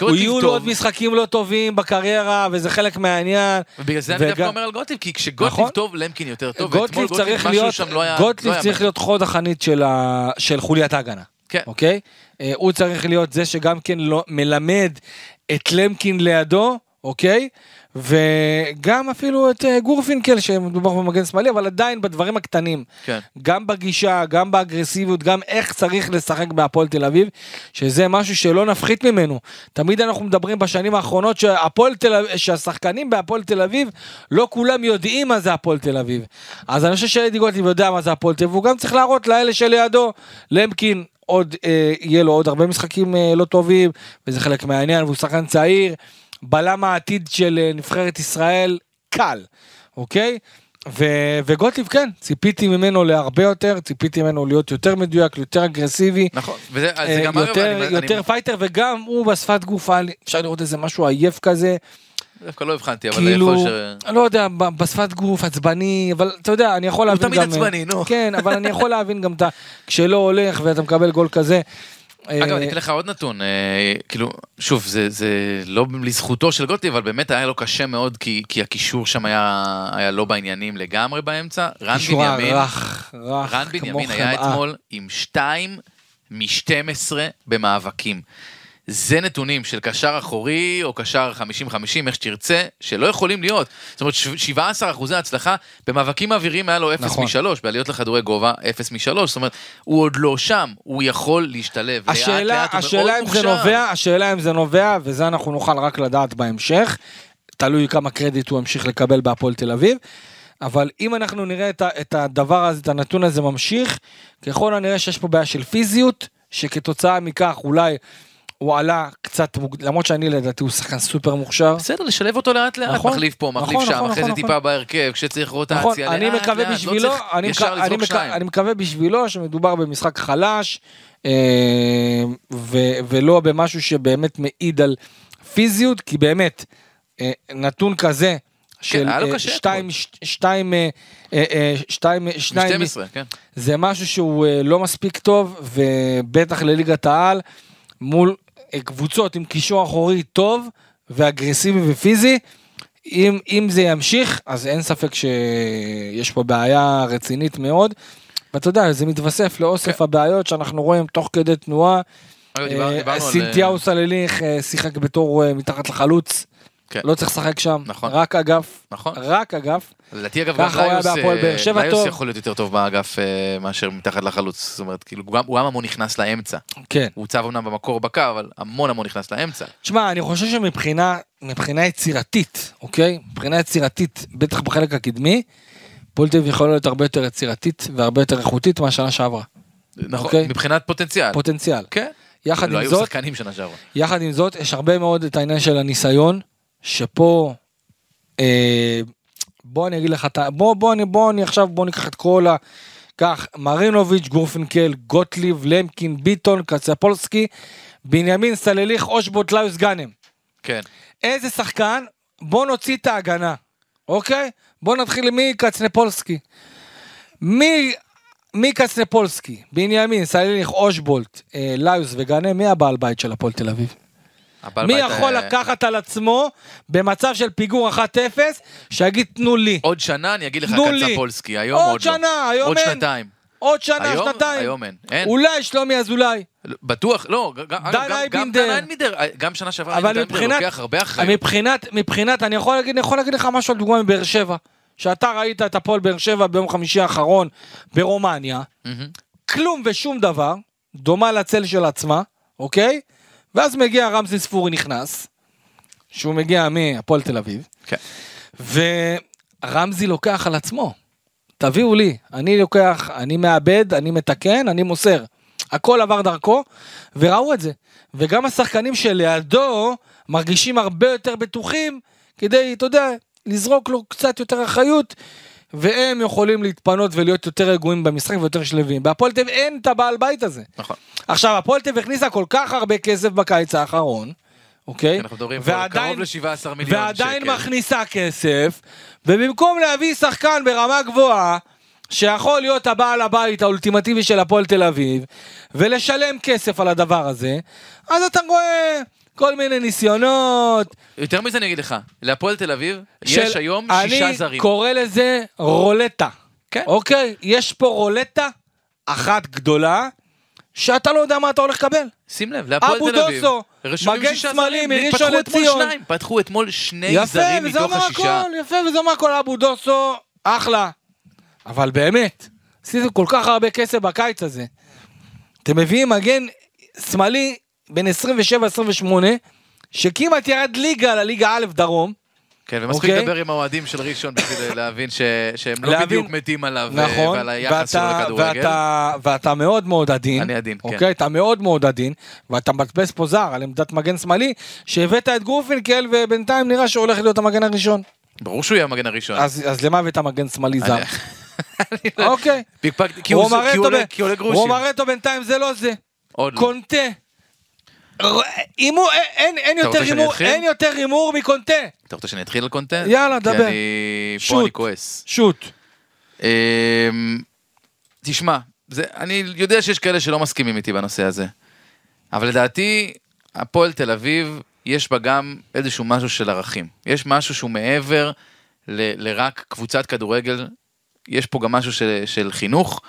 הוא יהיו לו עוד משחקים לא טובים בקריירה, וזה חלק מהעניין. ובגלל זה אני דווקא אומר על גוטליב, כי כשגוטליב טוב, למקין יותר טוב, ואתמול גוטליב צריך להיות חוד החנית של חוליית ההגנה. אוקיי? הוא צריך להיות זה שגם כן מלמד את למקין לידו, אוקיי? וגם אפילו את גורן פינקל שמדובר במגן שמאלי, אבל עדיין בדברים הקטנים, גם בגישה, גם באגרסיביות, גם איך צריך לשחק בהפועל תל אביב, שזה משהו שלא נפחית ממנו. תמיד אנחנו מדברים בשנים האחרונות שהשחקנים בהפועל תל אביב לא כולם יודעים מה זה הפועל תל אביב. אז אני חושב שאדי גוטליב יודע מה זה הפועל תל אביב, הוא גם צריך להראות לאלה שלידו, למקין עוד, אה, יהיה לו עוד הרבה משחקים אה, לא טובים, וזה חלק מהעניין, והוא שחקן צעיר, בלם העתיד של אה, נבחרת ישראל, קל, אוקיי? ו- וגוטליב כן, ציפיתי ממנו להרבה יותר, ציפיתי ממנו להיות יותר מדויק, יותר אגרסיבי, נכון, וזה, אה, זה גם יותר, הרבה, אני, יותר אני... פייטר, וגם הוא בשפת גוף, אפשר לראות איזה משהו עייף כזה, דווקא לא הבחנתי, אבל יכול ש... לא יודע, בשפת גוף, עצבני, אבל אתה יודע, אני יכול להבין גם... הוא תמיד עצבני, נו. כן, אבל אני יכול להבין גם את ה... כשלא הולך ואתה מקבל גול כזה. אגב, אני אתן לך עוד נתון, כאילו, שוב, זה לא לזכותו של גוטליב, אבל באמת היה לו קשה מאוד, כי הקישור שם היה לא בעניינים לגמרי באמצע. קישור הרך, רך. רן בנימין היה אתמול עם שתיים משתים עשרה במאבקים. זה נתונים של קשר אחורי, או קשר חמישים חמישים, איך שתרצה, שלא יכולים להיות. זאת אומרת, שבעה עשר אחוז הצלחה, במאבקים אוויריים היה לו אפס נכון. משלוש, בעליות לחדורי גובה אפס משלוש, זאת אומרת, הוא עוד לא שם, הוא יכול להשתלב. השאלה, לאט, לאט, השאלה, אם זה נובע, השאלה אם זה נובע, וזה אנחנו נוכל רק לדעת בהמשך, תלוי כמה קרדיט הוא המשיך לקבל בהפועל תל אביב, אבל אם אנחנו נראה את, את הדבר הזה, את הנתון הזה ממשיך, ככל הנראה שיש פה בעיה של פיזיות, שכתוצאה מכך אולי הוא עלה קצת, למרות שאני לדעתי הוא שחקן סופר מוכשר. בסדר, לשלב אותו לאט לאט, מחליף פה, מחליף שם, אחרי זה טיפה בהרכב, כשצריך רוטציה, לאט לאט, אני מקווה בשבילו שמדובר במשחק חלש, ולא במשהו שבאמת מעיד על פיזיות, כי באמת, נתון כזה, של שתיים שתיים שתיים שתיים, זה משהו שהוא לא מספיק טוב, ובטח לליגת העל, מול קבוצות עם קישור אחורי טוב ואגרסיבי ופיזי, אם, אם זה ימשיך, אז אין ספק שיש פה בעיה רצינית מאוד, ואתה יודע, זה מתווסף לאוסף הבעיות שאנחנו רואים תוך כדי תנועה, סינטיהו סלליך שיחק בתור מתחת לחלוץ, לא צריך לשחק שם, רק אגף, רק אגף, לדעתי אגב גם ליוס, ליוס יכול להיות יותר טוב באגף מאשר מתחת לחלוץ, זאת אומרת, הוא המון נכנס לאמצע, הוא צב אמנם במקור בקו, אבל המון המון נכנס לאמצע. תשמע, אני חושב שמבחינה, מבחינה יצירתית, אוקיי? מבחינה יצירתית, בטח בחלק הקדמי, פולטיב יכולה להיות הרבה יותר יצירתית, והרבה יותר איכותית מהשנה שעברה. נכון, מבחינת פוטנציאל. פוטנציאל. כן. יחד עם זאת, יחד עם זאת, יש הרבה מאוד את העניין של הניסיון, שפה, בוא אני אגיד לך, בוא, בוא, בוא, אני עכשיו, בוא ניקח את כל ה... כך, מרינוביץ', גורפינקל, גוטליב, למקין, ביטון, קצפולסקי, בנימין, סלליך, אושבוט, ליוס, גאנם. כן. איזה שחקן, בוא נוציא את ההגנה, אוקיי? בוא נתחיל מקצנפולסקי. מי, מקצנפולסקי, בנימין, סלליך, אושבולט, אה, ליוס וגאנם, מי הבעל בית של הפועל תל אביב? מי יכול לקחת על עצמו במצב של פיגור אחת אפס שיגיד תנו לי עוד שנה, אני אגיד לך קצפולסקי היום עוד שנה, היום עוד שנתיים עוד שנה, שנתיים אולי שלומי אזולאי בטוח, לא, גם דן איינבידר גם שנה שעברה איינבידר לוקח הרבה אחרי מבחינת, אני יכול להגיד לך משהו על דוגמה מבאר שבע שאתה ראית את הפועל באר שבע ביום חמישי האחרון ברומניה כלום ושום דבר דומה לצל של עצמה, אוקיי? ואז מגיע רמזי ספורי נכנס, שהוא מגיע מהפועל תל אביב, ורמזי לוקח על עצמו, תביאו לי, אני לוקח, אני מאבד, אני מתקן, אני מוסר, הכל עבר דרכו, וראו את זה, וגם השחקנים שלידו מרגישים הרבה יותר בטוחים, כדי, אתה יודע, לזרוק לו קצת יותר אחריות, והם יכולים להתפנות ולהיות יותר רגועים במשחק ויותר שלבים. בהפועל תל אביב אין את הבעל בית הזה. נכון. עכשיו, הפועל תל אביב הכניסה כל כך הרבה כסף בקיץ האחרון, אוקיי? אנחנו מדברים על קרוב ל-שבעה עשר מיליון שקל. ועדיין מכניסה כסף, ובמקום להביא שחקן ברמה גבוהה, שיכול להיות הבעל הבית האולטימטיבי של הפועל תל אביב, ולשלם כסף על הדבר הזה, אז אתה רואה... כל מיני ניסיונות. יותר מזה אני אגיד לך, להפועל תל אביב יש היום שישה זרים. אני קורא לזה רולטה. כן. אוקיי, יש פה רולטה אחת גדולה, שאתה לא יודע מה אתה הולך לקבל. שים לב, להפועל תל אביב. אבו דוסו, מגן שמאלי מראשון לציון. פתחו אתמול שני זרים מתוך השישה. יפה, וזה מה הכל, אבו דוסו, אחלה. אבל באמת, עשיתם כל כך הרבה כסף בקיץ הזה. אתם מביאים מגן שמאלי, בין עשרים ושבע עשרים ושמונה, שכמעט ירד ליגה לליגה א' דרום. כן, ומספיק לדבר עם האוהדים של ראשון, כדי להבין שהם לא בדיוק מתים עליו, ועל היחס שלו לכדורגל. ואתה מאוד מאוד עדין. אני עדין, כן. אוקיי, אתה מאוד מאוד עדין, ואתה מבטפס פה זר על עמדת מגן שמאלי, שהבאת את גרופינקל, ובינתיים נראה שהוא הולך להיות המגן הראשון. ברור שהוא יהיה המגן הראשון. אז למה הבאת המגן שמאלי זר? אוקיי. כי עולה גרושים. רומר אטו בינתיים זה לא זה. קונטה. אין יותר רימור מקונטה. אתה רוצה שאני אתחיל על קונטה? יאללה, דבר. פה אני כועס. שוט. תשמע, אני יודע שיש כאלה שלא מסכימים איתי בנושא הזה, אבל לדעתי, הפועל תל אביב, יש בה גם איזשהו משהו של ערכים. יש משהו שהוא מעבר לרק קבוצת כדורגל, יש פה גם משהו של חינוך,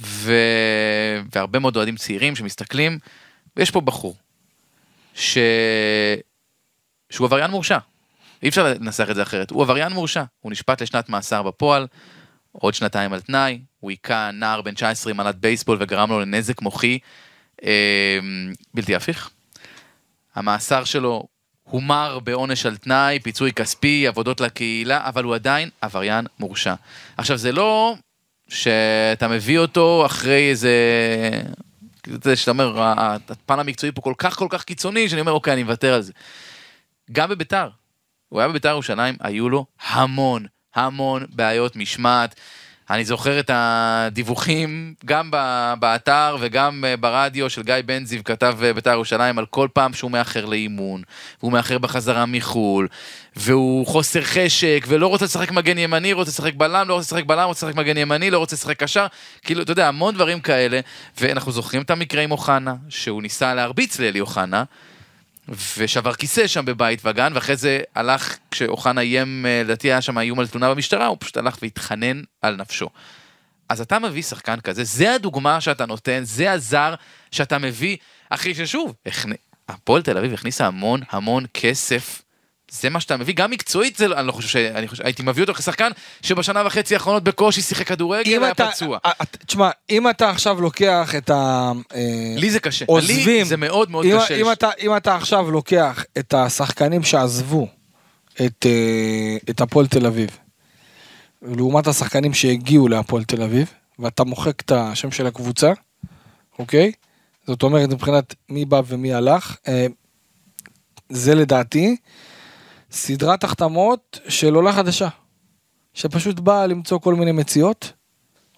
והרבה מאוד אוהדים צעירים שמסתכלים, ויש פה בחור, ש... שהוא עבריין מורשע, אי אפשר לנסח את זה אחרת, הוא עבריין מורשע, הוא נשפט לשנת מאסר בפועל, עוד שנתיים על תנאי, הוא היקע נער בן תשע עשרה עם מלת בייסבול, וגרם לו לנזק מוחי, אה, בלתי הפיך, המאסר שלו הומר בעונש על תנאי, פיצוי כספי, עבודות לקהילה, אבל הוא עדיין עבריין מורשע. עכשיו זה לא שאתה מביא אותו אחרי איזה... זה שאתה אומר, הפן המקצועי פה כל כך כל כך קיצוני, שאני אומר, אוקיי, אני מוותר על זה. גם בביתר, הוא היה בביתר ירושלים, היו לו המון, המון בעיות משמעת. אני זוכר את הדיווחים, גם באתר וגם ברדיו של גיא בן זיו, כתב ביתר ירושלים, על כל פעם שהוא מאחר לאימון, והוא מאחר בחזרה מחול, והוא חוסר חשק, ולא רוצה לשחק מגן ימני, רוצה לשחק בלם, לא רוצה לשחק בלם, רוצה לשחק מגן ימני, לא רוצה לשחק קשר, כאילו, אתה יודע, המון דברים כאלה, ואנחנו זוכרים את המקרה עם אוחנה, שהוא ניסה להרביץ לאלי אוחנה, ושבר כיסא שם בבית וגן, ואחרי זה הלך, כשאוחנה איים, לדעתי היה שם איום על תלונה במשטרה, הוא פשוט הלך והתחנן על נפשו. אז אתה מביא שחקן כזה, זה הדוגמה שאתה נותן, זה הזר שאתה מביא, אחרי ששוב, הפועל תל אביב הכניסה המון המון כסף, זה מה שאתה מביא, גם מקצועית, זה, אני לא חושב שאני חושב, הייתי מביא אותו כשחקן, שבשנה וחצי האחרונות בקושי שיחק כדורגל, היה פצוע. תשמע, אם אתה עכשיו לוקח את ה... לי זה קשה, לי זה מאוד מאוד קשה. אם אתה עכשיו לוקח את השחקנים שעזבו את הפועל תל אביב, לעומת השחקנים שהגיעו להפועל תל אביב, ואתה מוחק את השם של הקבוצה, אוקיי? זאת אומרת, מבחינת מי בא ומי הלך, זה לדעתי, סדרת החתמות של עולה חדשה, שפשוט באה למצוא כל מיני מציאות,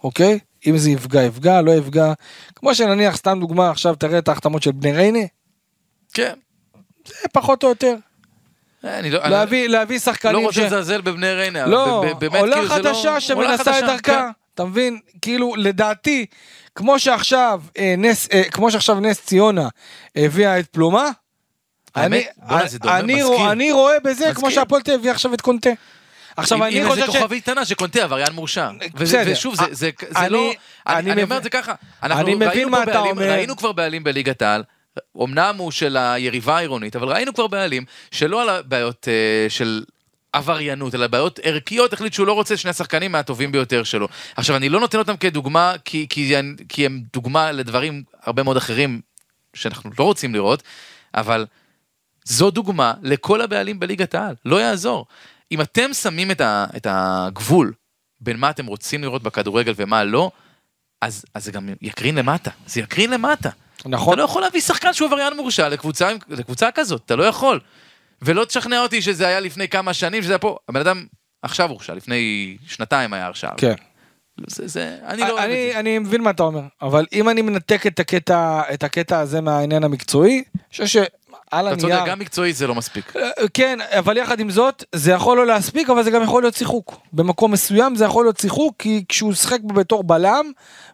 אוקיי? אם זה יפגע, יפגע, לא יפגע, כמו שנניח, סתם דוגמה, עכשיו תראה את ההחתמות של בני רייני, כן. זה פחות או יותר. להביא שחקנים... לא רוצה לזלזל בבני ריינה. לא, עולה חדשה שמנסה את דרכה, אתה מבין? כאילו, לדעתי, כמו שעכשיו נס ציונה הביאה את פלומה, אני אני אני רואה בזה כמו שהפועל תל אביב עכשיו את קונטה. עכשיו אני חושב שזה כוכבי קטנה שקונטה עבריין מורשע. ושוב זה זה זה לא אני אומר את זה ככה. אנחנו ראינו כבר בעלים בליגת העל. אמנם הוא של היריבה העירונית, אבל ראינו כבר בעלים שלא על הבעיות של עבריינות, אלא בעיות ערכיות, החליט שהוא לא רוצה שני השחקנים מהטובים ביותר שלו. עכשיו אני לא נותן אותם כדוגמה, כי כי הם דוגמה לדברים הרבה מאוד אחרים שאנחנו לא רוצים לראות, אבל זו דוגמה לכל הבעלים בליגת העל, לא יעזור. אם אתם שמים את, ה, את הגבול בין מה אתם רוצים לראות בכדורגל ומה לא, אז, אז זה גם יקרין למטה, זה יקרין למטה. נכון. אתה לא יכול להביא שחקן שהוא עבריין מורשע לקבוצה, לקבוצה כזאת, אתה לא יכול. ולא תשכנע אותי שזה היה לפני כמה שנים, שזה היה פה, הבן אדם עכשיו הורשע, לפני שנתיים היה הרשע. כן. זה, זה, אני לא אוהב את זה. אני מבין מה אתה אומר, אבל אם אני מנתק את הקטע, את הקטע הזה מהעניין המקצועי, שש... אתה צודק, גם מקצועית זה לא מספיק. כן, אבל יחד עם זאת, זה יכול לא להספיק, אבל זה גם יכול להיות שיחוק. במקום מסוים זה יכול להיות שיחוק, כי כשהוא שחק בתור בלם,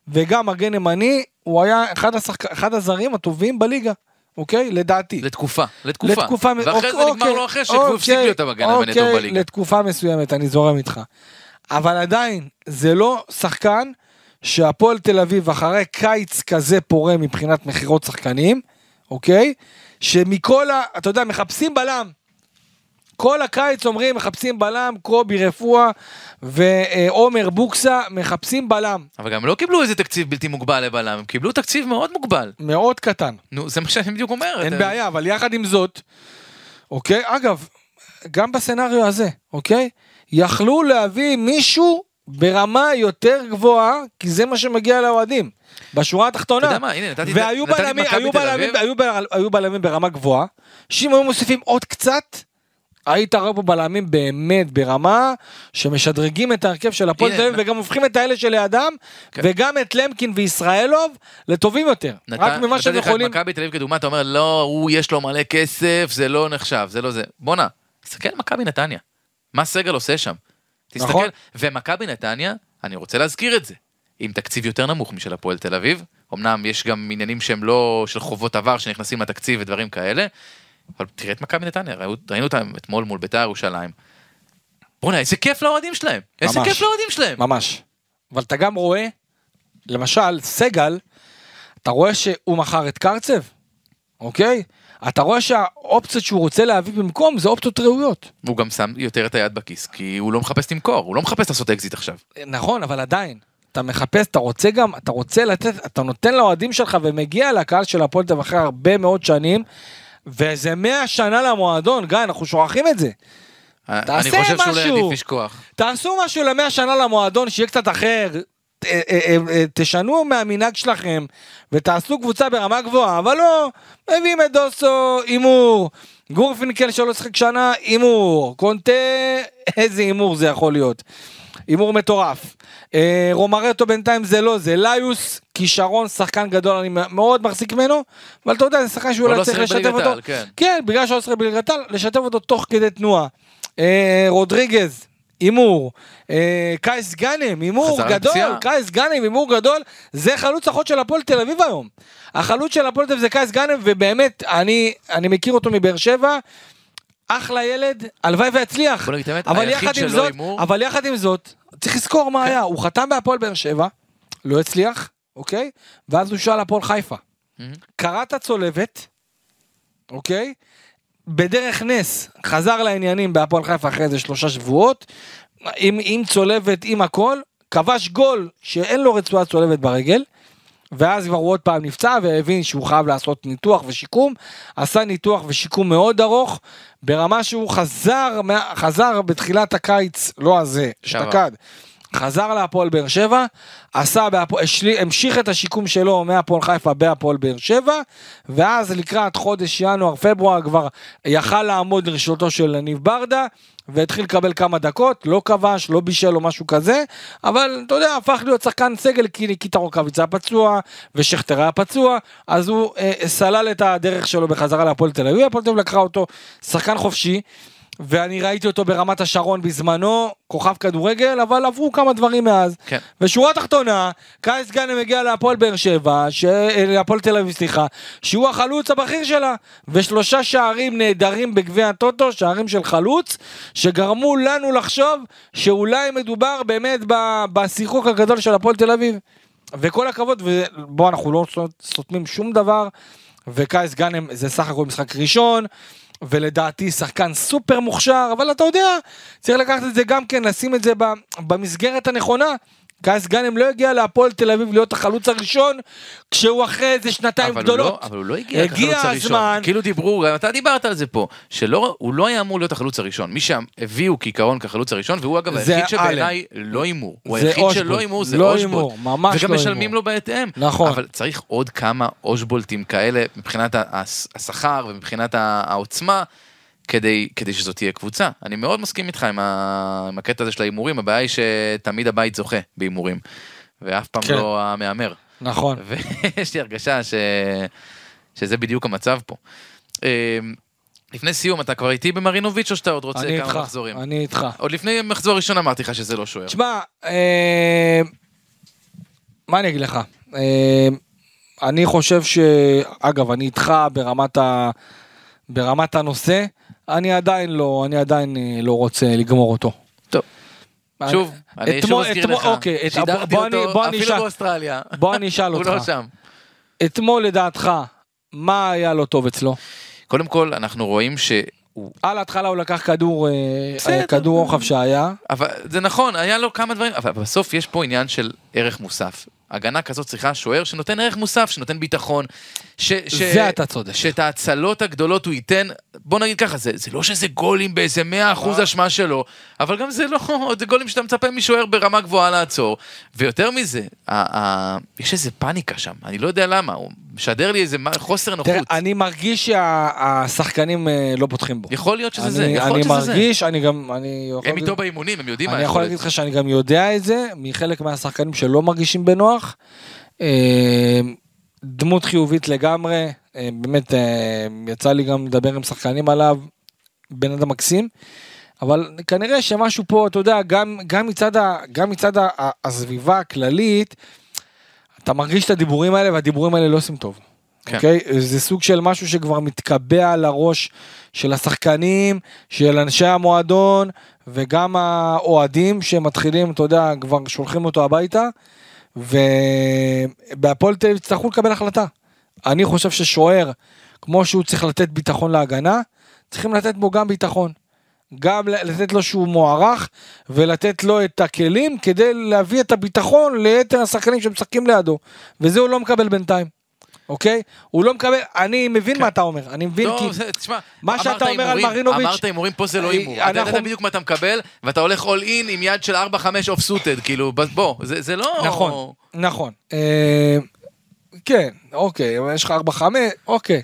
וגם מגן ימני, הוא היה אחד, השחק... אחד הזרים הטובים בליגה, אוקיי? לדעתי. לתקופה, לתקופה. לתקופה... ואחרי אוקיי, זה נגמר אוקיי, לו אחרי שכבו הפסיק להיות המגן ימני אוקיי, טוב בליגה. לתקופה מסוימת, אני זורם איתך. אבל עדיין, זה לא שחקן שהפועל תל אביב, אחרי קיץ כזה פורה מבחינת מחירות שחקנים, אוקיי? שמכל, אתה יודע, מחפשים בלם, כל הקיץ אומרים, מחפשים בלם, קובי רפואה ועומר בוקסה, מחפשים בלם. אבל גם לא קיבלו איזה תקציב בלתי מוגבל לבלם, הם קיבלו תקציב מאוד מוגבל. מאוד קטן. נו, זה מה שאני בדיוק אומר. אין בעיה, אבל יחד עם זאת, אוקיי, אגב, גם בסנריו הזה, אוקיי, יכלו להביא מישהו ברמה יותר גבוהה, כי זה מה שמגיע לאוהדים. בשורה התחתונה, והיו בלמים ברמה גבוהה, שאם היו מוסיפים עוד קצת, היית רואה פה בלמים באמת ברמה, שמשדרגים את ההרכב של הפועל תל אביב, וגם הופכים את האלה של האדם, וגם את למקין וישראלוב, לטובים יותר. רק ממה שהם יכולים... מכבי תל אביב כדוגמה, אתה אומר, לא, הוא יש לו מלא כסף, זה לא נחשב, זה לא זה. בוא נע, תסתכל מכבי נתניה, מה סגל עושה שם? תסתכל, ומכבי נתניה, אני רוצה להזכיר את זה. עם תקציב יותר נמוך משל הפועל תל אביב, אמנם יש גם עניינים שהם לא של חובות עבר שנכנסים לתקציב ודברים כאלה, אבל תראה את מכבי נתניה, ראינו אותם אתמול מול בית"ר ירושלים, בוא'נה, איזה כיף לאוהדים שלהם, איזה כיף לאוהדים שלהם. ממש, אבל אתה גם רואה, למשל, סגל, אתה רואה שהוא מכר את קרצב, אוקיי? אתה רואה שהאופציות שהוא רוצה להביא במקום, זה אופציות ראויות. הוא גם שם יותר את היד בכיס, כי הוא לא מחפש למכור, הוא לא מחפש לעשות אקזיט עכשיו. נכון, אבל עדיין. אתה מחפש, אתה רוצה גם, אתה רוצה לתת, אתה נותן לאוהדים שלך ומגיע לקהל של הפועל תל אביב אחרי הרבה מאוד שנים, וזה מאה שנה למועדון, גיא, אנחנו שוכחים את זה. אני חושב שאולי עדיף לשכוח. תעשו משהו למאה שנה למועדון, שיהיה קצת אחר, תשנו מהמנהג שלכם, ותעשו קבוצה ברמה גבוהה, אבל לא, מביאים את דוסו, אימור, גורן פינקל שלא שחק שנה, אימור, קונטה, איזה אימור זה יכול להיות. אימור מטורף, רומר אטו בינתיים זה לא, זה ליוס, כישרון, שחקן גדול, אני מאוד מחזיק ממנו, אבל אתה יודע, זה שחקן שאולי צריך לשתף אותו, כן, בגלל שעושה בליגת העל, לשתף אותו תוך כדי תנועה, רודריגז, אימור, קייס גנים, אימור גדול, קייס גנים, אימור גדול, זה חלוץ החוד של הפועל תל אביב היום. החלוץ של הפועל תל אביב זה קייס גנים, ובאמת, אני, אני מכיר אותו מבאר שבע, אחלה ילד, הלוואי והצליח. בוא נגיד אמת, היחיד שלא אימור. אבל יחד עם זאת, צריך לזכור מה היה, הוא חתם בהפועל באר שבע, לא הצליח, אוקיי? ואז הוא שאל הפועל חיפה. קראת הצולבת, אוקיי? בדרך נס, חזר לעניינים בהפועל חיפה אחרי איזה שלושה שבועות, עם, עם צולבת, עם הכל, כבש גול שאין לו רצועה צולבת ברגל, ואז כבר הוא עוד פעם נפצע, והבין שהוא חייב לעשות ניתוח ושיקום, עשה ניתוח ושיקום מאוד ארוך, ברמה שהוא חזר, חזר בתחילת הקיץ, לא הזה, שתקד, חזר להפועל באר שבע, עשה בהפועל, המשיך את השיקום שלו מהפועל חיפה בהפועל באר שבע, ואז לקראת חודש ינואר, פברואר, כבר יכל לעמוד לרשותו של ניב ברדה, והתחיל לקבל כמה דקות, לא כבש, לא בישל או משהו כזה, אבל אתה יודע, הפך להיות שחקן סגל, כי ניקיטה רוקאביצה פצוע, ושכתר היה פצוע, אז הוא אה, סלל את הדרך שלו בחזרה להפועל תל אביב, הפועל תל אביב לקחה אותו שחקן חופשי, ואני ראיתי אותו ברמת השרון בזמנו, כוכב כדורגל, אבל עברו כמה דברים מאז. כן. ושורה תחתונה, קייס גני מגיע להפועל באר שבע, ש... להפועל תל אביב, סליחה, שהוא החלוץ הבכיר שלה, ושלושה שערים נהדרים בגביע הטוטו, שערים של חלוץ, שגרמו לנו לחשוב שאולי מדובר באמת ב... בשיחוק הגדול של הפועל תל אביב. וכל הכבוד, ובוא, אנחנו לא סותמים שום דבר, וקייס גני זה סך הכל משחק ראשון, ולדעתי שחקן סופר מוכשר, אבל אתה יודע, צריך לקחת את זה גם כן, לשים את זה במסגרת הנכונה. גייס גנם לא הגיע להפועל תל אביב להיות החלוץ הראשון, כשהוא אחרי איזה שנתיים גדולות. אבל הוא לא הגיע לחלוץ הראשון. כאילו דיברו, אתה דיברת על זה פה, שהוא לא היה אמור להיות החלוץ הראשון. מי שהביאו כעיקרון כחלוץ הראשון, והוא אגב היחיד שבעיניי לא אימור. הוא היחיד שלא אימור, זה אוזבולט. וגם משלמים לו בהתאם. אבל צריך עוד כמה אוזבולטים כאלה, מבחינת השכר ומבחינת העוצמה, כדי, כדי שזאת תהיה קבוצה. אני מאוד מסכים איתך עם, ה... עם הקטע הזה של האימורים, הבעיה היא שתמיד הבית זוכה באימורים, ואף פעם כן. לא המאמר. נכון. ויש לי הרגשה ש... שזה בדיוק המצב פה. לפני סיום, אתה כבר איתי במרינוביץ' או שאתה עוד רוצה כמה איתך, מחזורים? אני איתך. עוד לפני מחזור ראשון אמרתי לך שזה לא שוער. תשמע, אה... מה אני אגיד לך? אה... אני חושב ש... אגב, אני איתך ברמת, ה... ברמת הנושא, אני עדיין לא, אני עדיין לא רוצה לגמור אותו. טוב. שוב, אני שוב אזכיר לך. אוקיי, אפילו באוסטרליה. בוא אני אשאל אותך. הוא לא שם. אתמול לדעתך, מה היה לו טוב אצלו? קודם כל, אנחנו רואים ש... על ההתחלה הוא לקח כדור, כדור רוחב שהיה. אבל זה נכון, היה לו כמה דברים, אבל בסוף יש פה עניין של ערך מוסף. הגנה כזאת צריכה שוער שנותן ערך מוסף, שנותן ביטחון, ש, ש, שאת ההצלות הגדולות הוא ייתן, בוא נגיד ככה, זה, זה לא שזה גולים באיזה מאה אחוז אשמה שלו, אבל גם זה לא, זה גולים שאתה מצפה משוער ברמה גבוהה לעצור, ויותר מזה, ה, ה, יש איזה פאניקה שם, אני לא יודע למה, הוא משדר לי איזה חוסר נוחות. תראה, אני מרגיש שהשחקנים לא פותחים בו. יכול להיות שזה אני, זה, יכול להיות שזה מרגיש, זה. אני מרגיש, אני גם, אני... הם איתו באימונים, הם יודעים מה יכול להיות. אני יכול להגיד לך שאני גם יודע את זה, מחלק מהשחקנים שלא מרגישים בנוח, דמות חיובית לגמרי, באמת יצא לי גם לדבר עם שחקנים עליו, בן אדם מקסים, אבל כנראה שמשהו פה, אתה יודע, גם, גם מצד ה, גם מצד ה, הסביבה הכללית, אתה מרגיש את הדיבורים האלה, והדיבורים האלה לא עושים טוב. כן. Okay? זה סוג של משהו שכבר מתקבע על הראש של השחקנים, של אנשי המועדון, וגם האוהדים שמתחילים, אתה יודע, כבר שולחים אותו הביתה, ובהפועל תל אביב יצטרכו לקבל החלטה. אני חושב ששוער, כמו שהוא צריך לתת ביטחון להגנה, צריכים לתת בו גם ביטחון, גם לתת לו שהוא מוערך, ולתת לו את הכלים כדי להביא את הביטחון ליתר השחקנים שמשחקים לידו, וזה הוא לא מקבל בינתיים. אוקיי? הוא לא מקבל, אני מבין מה אתה אומר, אני מבין כי... מה שאתה אומר על מרינוביץ' אמרת אימורים, פה זה לא אימור, אתה יודע בדיוק מה אתה מקבל, ואתה הולך all in עם יד של ארבע חמש off suited, כאילו, בוא, זה לא... נכון, נכון. כן, אוקיי, יש לך ארבע חמש, אוקיי.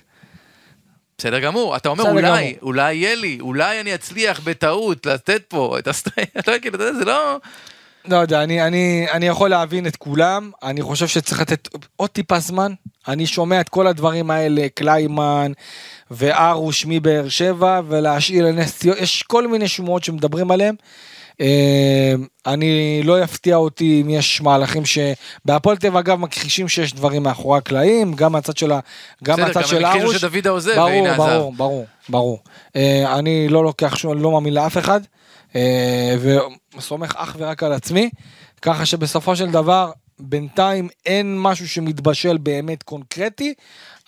בסדר גמור, אתה אומר אולי, אולי יהיה לי, אולי אני אצליח בטעות לתת פה את הסטייל, אתה יודע, זה לא... לא יודע, אני, אני, אני יכול להבין את כולם, אני חושב שצריך לתת עוד טיפה זמן, אני שומע את כל הדברים האלה, קליימן וארוש מבאר שבע, ולהשאיל לנס ציונה, יש כל מיני שמועות שמדברים עליהם, אני לא יפתיע אותי אם יש מהלכים שבהפועל תל אביב, אגב, מכחישים שיש דברים מאחורי הקלעים, גם מהצד של הארוש. בסדר, גם מכחישו שדוידה עוזב, והנה עזב. ברור, ברור, ברור. אני לא לוקח שום, לא מאמין לאף אחד, וסומך אך ורק על עצמי, ככה שבסופו של דבר, בינתיים אין משהו שמתבשל באמת קונקרטי,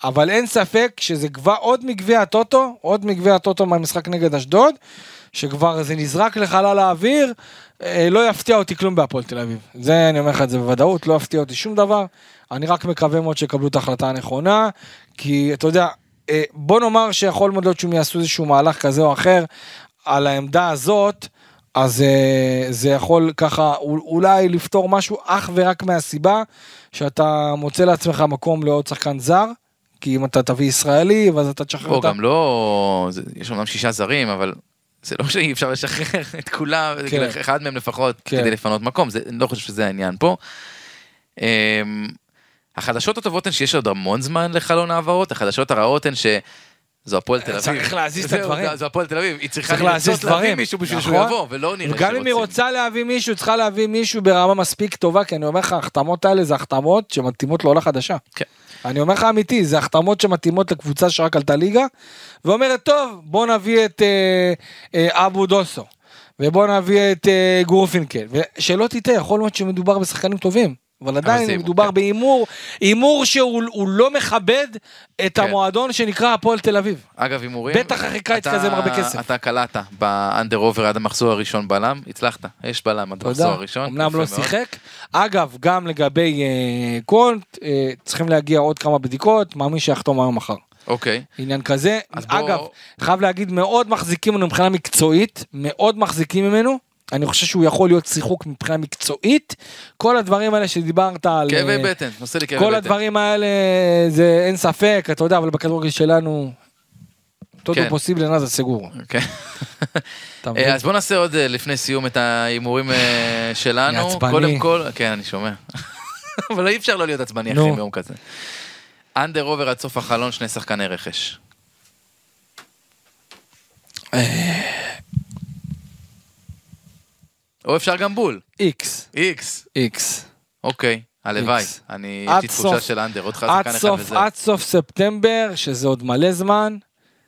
אבל אין ספק שזה כבר עוד מגביע הטוטו, עוד מגביע הטוטו מהמשחק נגד אשדוד, שכבר זה נזרק לחלל האוויר, לא יפתיע אותי כלום בהפועל תל אביב. זה, אני אומר לך את זה בוודאות, לא יפתיע אותי שום דבר, אני רק מקווה מאוד שיקבלו את ההחלטה הנכונה, כי אתה יודע, בוא נאמר שיכול מאוד להיות שהם יעשו איזשהו מהלך כזה או אחר, על העמדה הזאת, אז זה יכול ככה אולי לפתור משהו אך ורק מהסיבה שאתה מוצא לעצמך מקום לעוד שחקן זר, כי אם אתה תביא ישראלי ואז אתה תשחרר אותם. גם לא, יש אומנם שישה זרים, אבל זה לא שאי אפשר לשחרר את כולם, אחד מהם לפחות כדי לפנות מקום, אני לא חושב שזה העניין פה. החדשות הטובות הן שיש עוד המון זמן לחלון העברות, החדשות הרעות הן ש... זו הפועל תל אביב. צריך להזיז את הדברים. זו הפועל תל אביב, היא צריכה להזיז להביא מישהו בשביל שהוא יבוא, ולא נראה שרוצים. גם אם היא רוצה להביא מישהו, צריכה להביא מישהו ברמה מספיק טובה, כי אני אומר לך, החתמות האלה זה החתמות שמתאימות לעולה חדשה. אני אומר לך אמיתי, זה החתמות שמתאימות לקבוצה שרק עלתה ליגה, ואומרת, טוב, בוא נביא את אבו דוסו, ובוא נביא את גורן פינקל, ושלא תטעה, יכול להיות שמדובר בשחקנים טובים. אבל עדיין מדובר באימור, אימור שהוא לא מכבד את המועדון שנקרא הפועל תל אביב. אגב, אימורים... בטח אחרי קיץ כזה עם הרבה כסף. אתה קלעת באנדר אובר עד המחזור הראשון בלם, הצלחת, יש בלם עד המחזור הראשון. אמנם לא שיחק. אגב, גם לגבי קונט, צריכים להגיע עוד כמה בדיקות, מאמין שיחתום היום מחר. אוקיי. עניין כזה. אגב, חייב להגיד, מאוד מחזיקים ממנו מבחינה מקצועית, מאוד מחזיקים ממנו, אני חושב שהוא יכול להיות שיחוק מבחינה מקצועית, כל הדברים האלה שדיברת על... כאבי בטן, נושא לי כאבי בטן. כל הדברים האלה, זה אין ספק, אתה יודע, אבל בכדורגל שלנו, תודו פוסיבל לנאז הסגור. אז בוא נעשה עוד לפני סיום את האימורים שלנו. עצבני. קודם כל, כן, אני שומע. אבל אי אפשר לא להיות עצבני אחרי מיום כזה. אנדר עובר עד סוף החלון, שני שחקני רכש. או אפשר גם בול. איקס. איקס. איקס. אוקיי, הלוואי. אני, יש לי תחושה של אנדר, עוד חזקן אחד וזה. עד סוף ספטמבר, שזה עוד מלא זמן.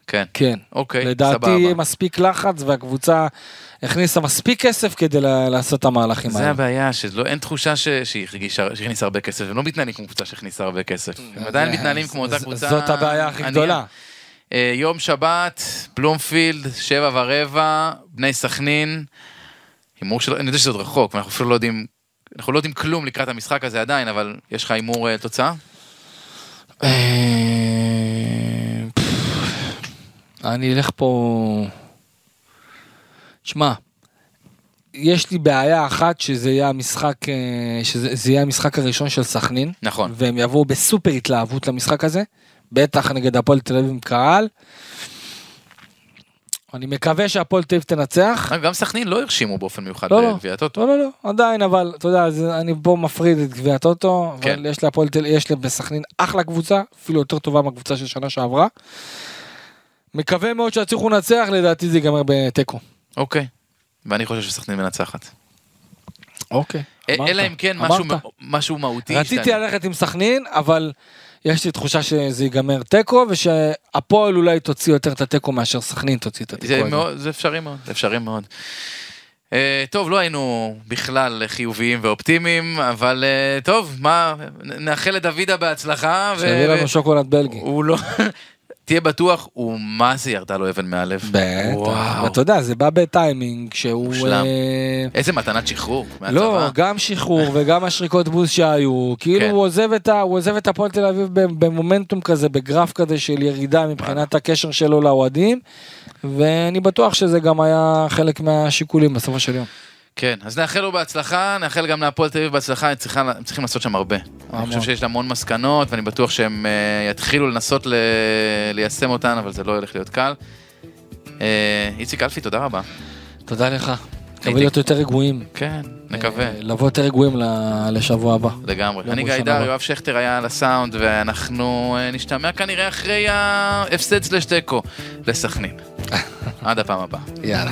כן. כן. אוקיי, סבבה. לדעתי מספיק לחץ, והקבוצה הכניסה מספיק כסף כדי לעשות את המהלכים האלה. זה הבעיה, שאין תחושה שהכניסה הרבה כסף, הם לא מתנהלים כמו קבוצה שהכניסה הרבה כסף. הם עדיין מתנהלים כמו אותה קבוצה. זאת הבעיה הכי גדולה. יום שבת, בלומפילד, שבע ורבע, בני סכנין. אני יודע שזה עוד רחוק, ואנחנו אפילו לא יודעים, אנחנו לא יודעים כלום לקראת המשחק הזה עדיין, אבל יש לך אימור תוצאה? אני אלך פה... שמע, יש לי בעיה אחת שזה יהיה המשחק, שזה יהיה המשחק הראשון של סכנין, נכון. והם יבואו בסופר התלהבות למשחק הזה, בטח נגד הפועל תל אביב עם קהל, אני מקווה שהפועל תל אביב תנצח. גם סכנין לא הרשימו באופן מיוחד בגביע הטוטו. לא, לא, לא, עדיין, אבל אתה יודע, אני פה מפריד את גביע הטוטו, אבל יש להפועל תל אביב, יש להם בסכנין אחלה קבוצה, אפילו יותר טובה מהקבוצה של שנה שעברה. מקווה מאוד שהצליחו לנצח, לדעתי זה ייגמר בתיקו. אוקיי, ואני חושב שסכנין מנצחת. אוקיי, אמרת. אלא אם כן משהו מהותי. רציתי ללכת עם סכנין, אבל... יש לי תחושה שזה ייגמר תיקו, ושהפועל אולי תוציא יותר את התיקו מאשר סכנין תוציא את התיקו. זה אפשרי מאוד, זה אפשרי מאוד. טוב, לא היינו בכלל חיוביים ואופטימיים, אבל טוב, מה, נאחל לדוידה בהצלחה. שיביא לנו שוקולד בלגי. הוא לא... תהיה בטוח, הוא מה זה ירדה לו אבן מהלב. בטח, אתה יודע, זה בא בטיימינג שהוא... איזה מתנת שחרור מהצבא. לא, גם שחרור וגם השריקות בוז שהיו, כאילו הוא עוזב את הפועל תל אביב במומנטום כזה, בגרף כזה של ירידה מבחינת הקשר שלו לאוהדים, ואני בטוח שזה גם היה חלק מהשיקולים בסופו של יום. כן, אז נאחל לו בהצלחה, נאחל גם להפועל תל אביב בהצלחה, הם צריכים לעשות שם הרבה. אני חושב שיש להם המון מסקנות, ואני בטוח שהם יתחילו לנסות ליישם אותן, אבל זה לא הולך להיות קל. איציק אלפי, תודה רבה. תודה לך. נקווה להיות יותר רגועים. כן, נקווה. לבוא יותר רגועים לשבוע הבא. לגמרי. אני גיא דר, יואב שכטר היה על הסאונד, ואנחנו נשתמע כנראה אחרי ההפסד סלש תיקו לסכנין. עד הפעם הבאה. יאללה.